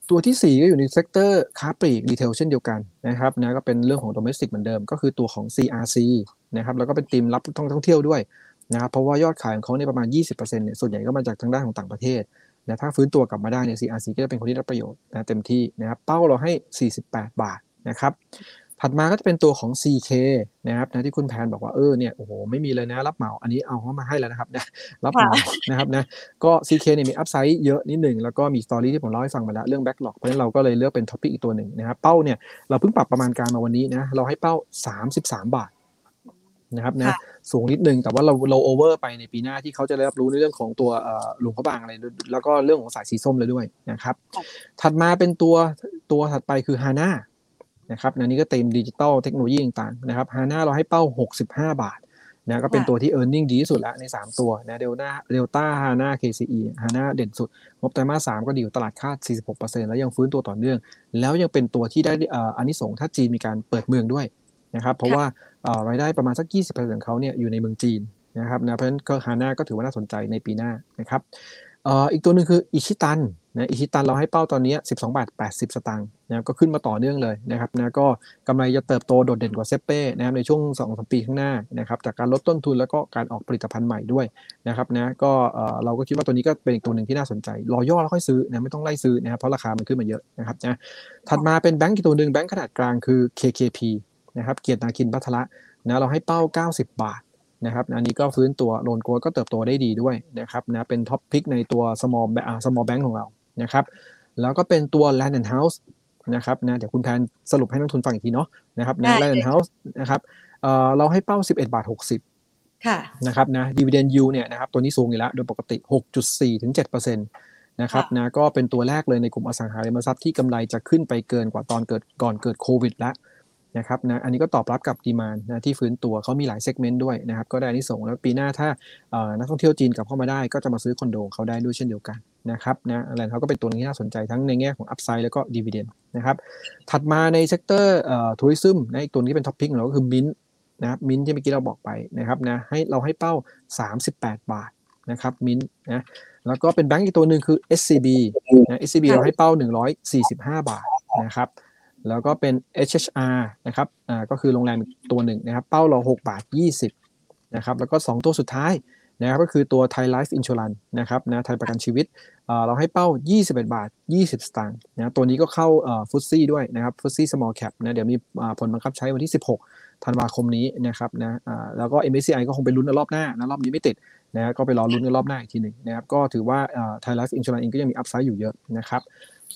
ตัวที่สี่ก็อยู่ในเซกเตอร์ค้าปลีกดีเทลเช่นเดียวกันนะครับนะก็เป็นเรื่องของโดเมสติกเหมือนเดิมก็คือตัวของ ซี อาร์ ซี นะครับแล้วก็เป็นธีมรับท่องเที่ยวด้วย นะครับเพราะว่ายอดขายของเขาเนี่ยประมาณ ยี่สิบเปอร์เซ็นต์ เนี่ยส่วนใหญ่ก็มาจากทางด้านของต่างประเทศนะถ้าฟื้นตัวกลับมาได้เนี่ย ซี อาร์ ซี ก็จะเป็นคนที่ได้ประโยชน์นะเต็มที่นะครับเป้าเราให้สี่สิบแปดบาทนะครับถัดมาก็จะเป็นตัวของ ซี เค นะครับนะที่คุณแพนบอกว่าเออเนี่ยโอ้โหไม่มีเลยนะรับเหมาอันนี้เอาเข้ามาให้แล้วนะครับนะรับเหมานะครับนะก็ ซี เค เนี่ยมีอัพไซด์เยอะนิดหนึ่งแล้วก็มีสตอรี่ที่ผมเล่าให้ฟังไปแล้วเรื่องแบ็คล็อกเพราะฉะนั้นเราก็เลยเลือกเป็นท็อปิกอีกตัวหนึ่งนะครับเป้าเนี่ยเราเพิ่งปรับประมาณการมาวันนี้นะเราให้เป้าสามสิบสามบาทนะครับนะสูงนิดนึงแต่ว่าเราเราโอเวอร์ไปในปีหน้าที่เขาจะได้รับรู้ในเรื่องของตัวหลวงพระบางอะไรแล้วก็เรื่องของสายสีส้มเลยด้วยนะครับถัดมาเป็นตัวตัวถัดไปคือ Hanaนะครับนะนี่ก็เต็มดิจิตอลเทคโนโลยีต่างๆนะครับ Hana เราให้เป้าหกสิบห้าบาทนะก็เป็นตัวที่ earning ดีที่สุดแล้วในสามตัวนะ Delta Delta Hana เค ซี อี Hana เด่นสุดงบไตรมาสสามก็ดีอยู่ตลาดคาด สี่สิบหกเปอร์เซ็นต์ แล้วยังฟื้นตัวต่อเนื่องแล้วยังเป็นตัวที่ได้เอ่ออานิสงส์ถ้าจีนมีการเปิดเมืองด้วยนะครับเพราะว่ารายได้ประมาณสัก ยี่สิบเปอร์เซ็นต์ ของเขาเนี่ยอยู่ในเมืองจีนนะครับนะเพราะฉะนั้นก็ Hana ก็ถือว่าน่าสนใจในปีหน้านะครับเอ่ออีกตัวนึงคืออิชิตันนะอิชิตันเราให้เป้าตอนนี้ สิบสองจุดแปดศูนย์ สตางค์นะก็ขึ้นมาต่อเนื่องเลยนะครับนะก็กำไรจะเติบโตโดดเด่นกว่าเซเป้นะครับในช่วง สองถึงสาม ปีข้างหน้านะครับจากการลดต้นทุนแล้วก็การออกผลิตภัณฑ์ใหม่ด้วยนะครับนะก็เอ่อเราก็คิดว่าตัวนี้ก็เป็นอีกตัวหนึ่งที่น่าสนใจรอย่อแล้วค่อยซื้อนะไม่ต้องไล่ซื้อนะครับเพราะราคามันขึ้นมาเยอะนะครับนะถัดมาเป็นแบงก์อีกตัวนึงแบงก์ขนาดกลางคือ เค เค พี นะครับเกียรตินาคินภัทระนะเราให้เป้าเก้าสิบบาทนะครับอันนี้ก็ฟื้นตัวโลนโกลก็เติบโตได้ดีด้วยนะครับนะเป็นท็อปพิกในตัว small small bank ของเรานะครับแล้วก็เป็นตัว Land and House นะครับนะเดี๋ยวคุณแพนสรุปให้นักทุนฟังอีกทีเนาะนะครับนะ Land and House นะครับเอ่อเราให้เป้า สิบเอ็ดจุดหกศูนย์ บาทค่ะนะครับนะ Dividend Yield เนี่ยนะครับตัวนี้สูงอยู่แล้วโดยปกติ หกจุดสี่ ถึง เจ็ดเปอร์เซ็นต์ นะครับนะก็เป็นตัวแรกเลยในกลุ่มอสังหาริมทรัพย์ที่กำไรจะขึ้นไปเกินกว่าตอนเกิดก่อนเกิดโควิดแล้วนะครับนะอันนี้ก็ตอบรับกับดีมานด์นะที่ฟื้นตัวเขามีหลายเซกเมนต์ด้วยนะครับก็ได้อานิสงส์แล้วปีหน้าถ้านักท่องเที่ยวจีนกลับเข้ามาได้ก็จะมาซื้อคอนโดเขาได้ด้วยเช่นเดียวกันนะครับนะอะไรเขาก็เป็นตัวนี้น่าสนใจทั้งในแง่ของอัพไซด์แล้วก็ดีเวเดนด์นะครับถัดมาในเซกเตอร์ทัวริซึมนะอีกตัวนี้เป็นท็อปพิกของเราก็คือ มินท์ นะครับ มินท์ ที่เมื่อกี้เราบอกไปนะครับนะให้เราให้เป้าสามสิบแปดบาทนะครับ มินท์ นะแล้วก็เป็นแบงก์อีกตัวนึงคือ เอส ซี บี นะ เอส ซี บี เราให้เป้าหนึ่งร้อยสี่สิบห้าบาทนะครับแล้วก็เป็น เอช เอช อาร์ นะครับอ่าก็คือโรงแรมอีกตัวหนึ่งนะครับเป้าเราหกบาทยี่สิบนะครับแล้วก็สองตัวสุดท้ายนะครับก็คือตัว Thai Life Insurance นะครับนะไทยประกันชีวิตเอ่อเราให้เป้ายี่สิบเอ็ดบาทยี่สิบสตางค์นะตัวนี้ก็เข้าเอ่อฟุตซี่ด้วยนะครับฟุตซี่ Small Cap นะเดี๋ยวมีอ่าผลบังคับใช้วันที่สิบหกธันวาคมนี้นะครับนะอ่าแล้วก็ เอ็ม เอส ซี ไอ ก็คงไปลุ้นในรอบหน้านะรอบนี้ไม่ติดนะก็ไปรอลุ้นในรอบหน้าอีกทีนึงนะครับก็ถือว่าเอ่อ Thai Life Insurance เองก็ยังมีอัพไซด์อยู่เยอะนะครั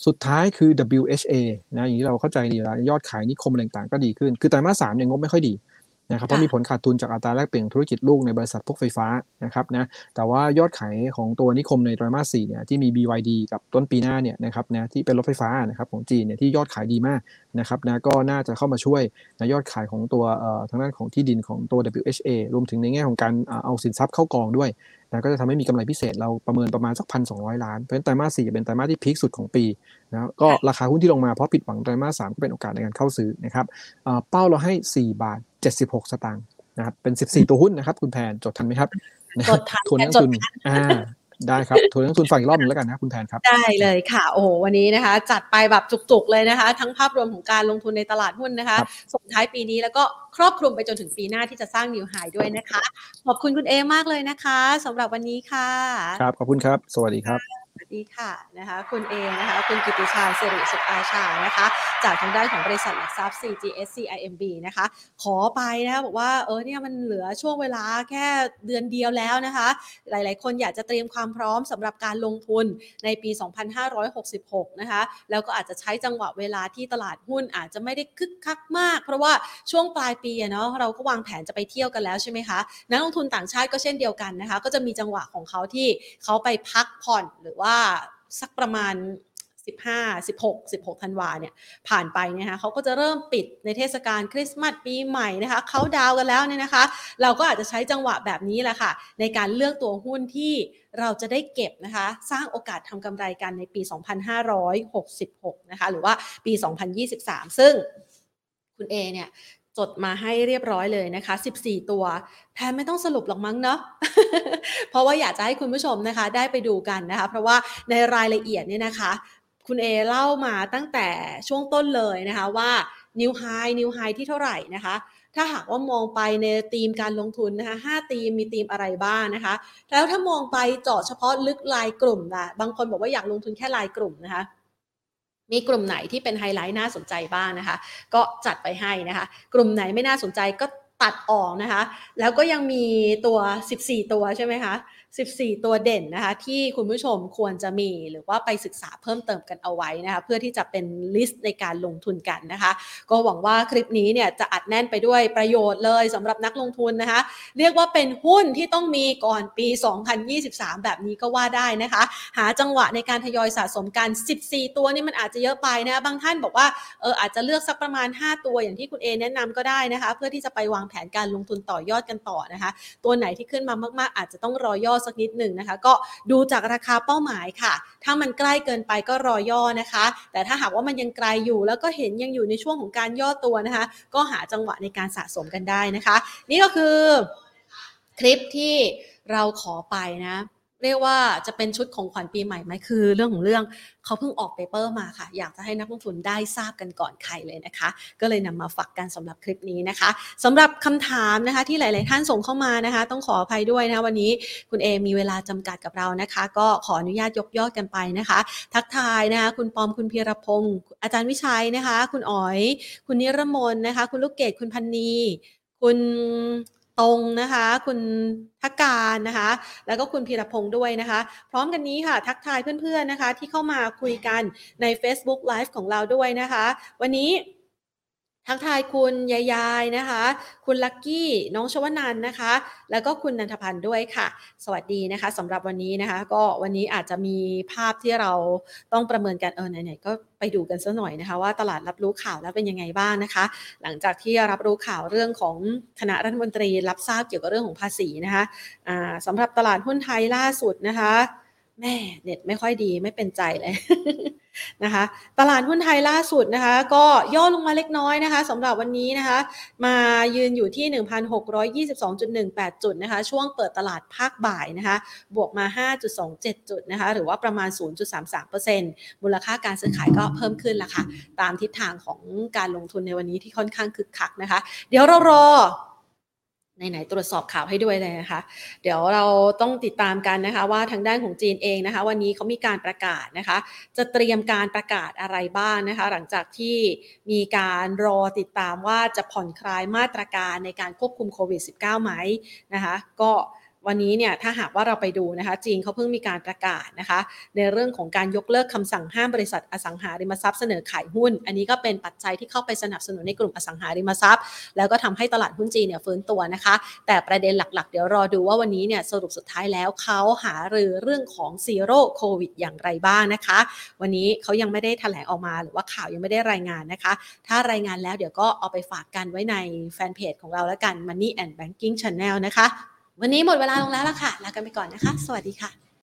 บสุดท้ายคือ ดับเบิลยู เอช เอ นะอย่างที่เราเข้าใจดีแล้วยอดขายนิคมอะไรต่างก็ดีขึ้นคือไตรมาสสามเนี่ยงบไม่ค่อยดีนะครับเพราะมีผลขาดทุนจากอัตราแลกเปลี่ยนธุรกิจลูกในบริษัทพวกไฟฟ้านะครับนะแต่ว่ายอดขายของตัวนิคมในไตรมาสสี่เนี่ยที่มี บี วาย ดี กับต้นปีหน้าเนี่ยนะครับนะที่เป็นรถไฟฟ้านะครับของจีนเนี่ยที่ยอดขายดีมากนะครับนะก็น่าจะเข้ามาช่วยในยอดขายของตัวเอ่อทางด้านของที่ดินของตัว ดับเบิลยู เอช เอ รวมถึงในแง่ของการเอาสินทรัพย์เข้ากองด้วยนะก็จะทำให้มีกำไรพิเศษเราประเมินประมาณสัก หนึ่งพันสองร้อย ล้านเพราะฉะนั้นไตรมาสสี่จะเป็นไตรมาสที่พีคสุดของปีนะก็ราคาหุ้นที่ลงมาเพราะผิดหวังไตรมาสสามก็เป็นโอกาสในการเข้าซื้อนะครับเอ่อเป้าเราให้สี่บาทเจ็ดสิบหกสตางค์นะครับเป็นสิบสี่ตัวหุ้นนะครับคุณแพนจดทันไหมครับจดทันทุนนักทุนอ่าได้ครับทุนนักทุนฟังอีกรอบนึงแล้วกันนะคุณแพนครับได้เลยค่ะโอ้โหวันนี้นะคะจัดไปแบบจุกๆเลยนะคะทั้งภาพรวมของการลงทุนในตลาดหุ้นนะคะส่งท้ายปีนี้แล้วก็ครอบคลุมไปจนถึงปีหน้าที่จะสร้างนิวไฮด้วยนะคะขอบคุณคุณเอมากเลยนะคะสำหรับวันนี้ค่ะครับขอบคุณครับสวัสดีครับสวัสดีค่ะนะคะคุณเอนะคะคุณกิติชาสิริสุขอาชานะคะจากทางด้านของบริษัทหลักทรัพย์ ซี จี เอส ซี ไอ เอ็ม บี นะคะขอไปนะคะบอกว่าเออเนี่ยมันเหลือช่วงเวลาแค่เดือนเดียวแล้วนะคะหลายๆคนอยากจะเตรียมความพร้อมสำหรับการลงทุนในปีสองพันห้าร้อยหกสิบหกนะคะแล้วก็อาจจะใช้จังหวะเวลาที่ตลาดหุ้นอาจจะไม่ได้คึกคักมากเพราะว่าช่วงปลายปีเนาะเราก็วางแผนจะไปเที่ยวกันแล้วใช่ไหมคะนักลงทุนต่างชาติก็เช่นเดียวกันนะคะก็จะมีจังหวะของเขาที่เขาไปพักผ่อนหรือว่าสักประมาณสิบห้า สิบหก สิบหกธันวาเนี่ยผ่านไปเนี่ยฮะเขาก็จะเริ่มปิดในเทศกาลคริสต์มาสปีใหม่นะคะเขาดาวกันแล้วเนี่ยนะคะเราก็อาจจะใช้จังหวะแบบนี้แหละค่ะในการเลือกตัวหุ้นที่เราจะได้เก็บนะคะสร้างโอกาสทำกำไรกันในปีสองพันห้าร้อยหกสิบหกนะคะหรือว่าปีสองพันยี่สิบสามซึ่งคุณเอเนี่ยจดมาให้เรียบร้อยเลยนะคะสิบสี่ตัวแทนไม่ต้องสรุปหรอกมั้งเนาะ เพราะว่าอยากจะให้คุณผู้ชมนะคะได้ไปดูกันนะคะเพราะว่าในรายละเอียดเนี่ยนะคะคุณเอเล่ามาตั้งแต่ช่วงต้นเลยนะคะว่านิวไฮนิวไฮที่เท่าไหร่นะคะ ถ้าหากว่ามองไปในธีมการลงทุนนะคะห้าธีมมีธีมอะไรบ้างนะคะแล้วถ้ามองไปเจาะเฉพาะลึกรายกลุ่มนะบางคนบอกว่าอยากลงทุนแค่รายกลุ่มนะคะมีกลุ่มไหนที่เป็นไฮไลท์น่าสนใจบ้างนะคะก็จัดไปให้นะคะกลุ่มไหนไม่น่าสนใจก็ตัดออกนะคะแล้วก็ยังมีตัวสิบสี่ตัวใช่ไหมคะสิบสี่ตัวเด่นนะคะที่คุณผู้ชมควรจะมีหรือว่าไปศึกษาเพิ่มเติมกันเอาไว้นะคะเพื่อที่จะเป็นลิสต์ในการลงทุนกันนะคะก็หวังว่าคลิปนี้เนี่ยจะอัดแน่นไปด้วยประโยชน์เลยสำหรับนักลงทุนนะคะเรียกว่าเป็นหุ้นที่ต้องมีก่อนปีสองพันยี่สิบสามแบบนี้ก็ว่าได้นะคะหาจังหวะในการทยอยสะสมกันสิบสี่ตัวนี่มันอาจจะเยอะไปนะบางท่านบอกว่าเอออาจจะเลือกสักประมาณห้าตัวอย่างที่คุณเอแนะนำก็ได้นะคะเพื่อที่จะไปวางแผนการลงทุนต่อยอดกันต่อนะคะตัวไหนที่ขึ้นมามากๆอาจจะต้องรอย่อสักนิดหนึ่งนะคะก็ดูจากราคาเป้าหมายค่ะถ้ามันใกล้เกินไปก็รอย่อนะคะแต่ถ้าหากว่ามันยังไกลอยู่แล้วก็เห็นยังอยู่ในช่วงของการย่อตัวนะคะก็หาจังหวะในการสะสมกันได้นะคะนี่ก็คือคลิปที่เราขอไปนะเรียกว่าจะเป็นชุดของขวัญปีใหม่ไหมคือเรื่องของเรื่องเขาเพิ่งออกเปเปอร์มาค่ะอยากจะให้นักลงทุนได้ทราบกันก่อนใครเลยนะคะก็เลยนำมาฝากกันสำหรับคลิปนี้นะคะสำหรับคำถามนะคะที่หลายๆท่านส่งเข้ามานะคะต้องขออภัยด้วยนะวันนี้คุณเอมีเวลาจำกัดกับเรานะคะก็ขออนุญาตยกยอดกันไปนะคะทักทายนะคะคุณปอมคุณพีรพงศ์อาจารย์วิชัยนะคะคุณอ๋อยคุณนิรมนนะคะคุณลูกเกดคุณพันนีคุณตรงนะคะคุณทักการนะคะแล้วก็คุณพีรพงศ์ด้วยนะคะพร้อมกันนี้ค่ะทักทายเพื่อนๆนะคะที่เข้ามาคุยกันใน Facebook Live ของเราด้วยนะคะวันนี้ทักทายคุณยายๆนะคะคุณลักกี้น้องชวนันท์นะคะแล้วก็คุณนันทพันธ์ด้วยค่ะสวัสดีนะคะสำหรับวันนี้นะคะก็วันนี้อาจจะมีภาพที่เราต้องประเมินกันเออไหนๆก็ไปดูกันซะหน่อยนะคะว่าตลาดรับรู้ข่าวแล้วเป็นยังไงบ้างนะคะหลังจากที่รับรู้ข่าวเรื่องของคณะรัฐมนตรีรับทราบเกี่ยวกับเรื่องของภาษีนะคะอ่าสำหรับตลาดหุ้นไทยล่าสุดนะคะแม่เน็ตไม่ค่อยดีไม่เป็นใจเลยนะคะตลาดหุ้นไทยล่าสุดนะคะก็ย่อลงมาเล็กน้อยนะคะสำหรับวันนี้นะคะมายืนอยู่ที่ หนึ่งพันหกร้อยยี่สิบสองจุดหนึ่งแปด จุดนะคะช่วงเปิดตลาดภาคบ่ายนะคะบวกมา ห้าจุดสองเจ็ด จุดนะคะหรือว่าประมาณ ศูนย์จุดสามสามเปอร์เซ็นต์ มูลค่าการซื้อขายก็เพิ่มขึ้นละค่ะตามทิศทางของการลงทุนในวันนี้ที่ค่อนข้างคึกคักนะคะเดี๋ยวเรารอไหนๆตรวจสอบข่าวให้ด้วยเลยนะคะเดี๋ยวเราต้องติดตามกันนะคะว่าทางด้านของจีนเองนะคะวันนี้เขามีการประกาศนะคะจะเตรียมการประกาศอะไรบ้างนะคะหลังจากที่มีการรอติดตามว่าจะผ่อนคลายมาตรการในการควบคุมโควิด สิบเก้า ไหมนะคะก็วันนี้เนี่ยถ้าหากว่าเราไปดูนะคะจีนเขาเพิ่งมีการประกาศนะคะในเรื่องของการยกเลิกคำสั่งห้ามบริษัทอสังหาริมทรัพย์เสนอขายหุ้นอันนี้ก็เป็นปัจจัยที่เข้าไปสนับสนุนในกลุ่มอสังหาริมทรัพย์แล้วก็ทำให้ตลาดหุ้นจีนเนี่ยฟื้นตัวนะคะแต่ประเด็นหลักๆเดี๋ยวรอดูว่าวันนี้เนี่ยสรุปสุดท้ายแล้วเขาหารือเรื่องของซีโร่โควิดอย่างไรบ้างนะคะวันนี้เขายังไม่ได้แถลงออกมาหรือว่าข่าวยังไม่ได้รายงานนะคะถ้ารายงานแล้วเดี๋ยวก็เอาไปฝากกันไว้ในแฟนเพจของเราแล้วกัน Money and Banking Channel นะคะวันนี้หมดเวลาลงแล้วล่ะค่ะลากันไปก่อนนะคะสวัสดีค่ะ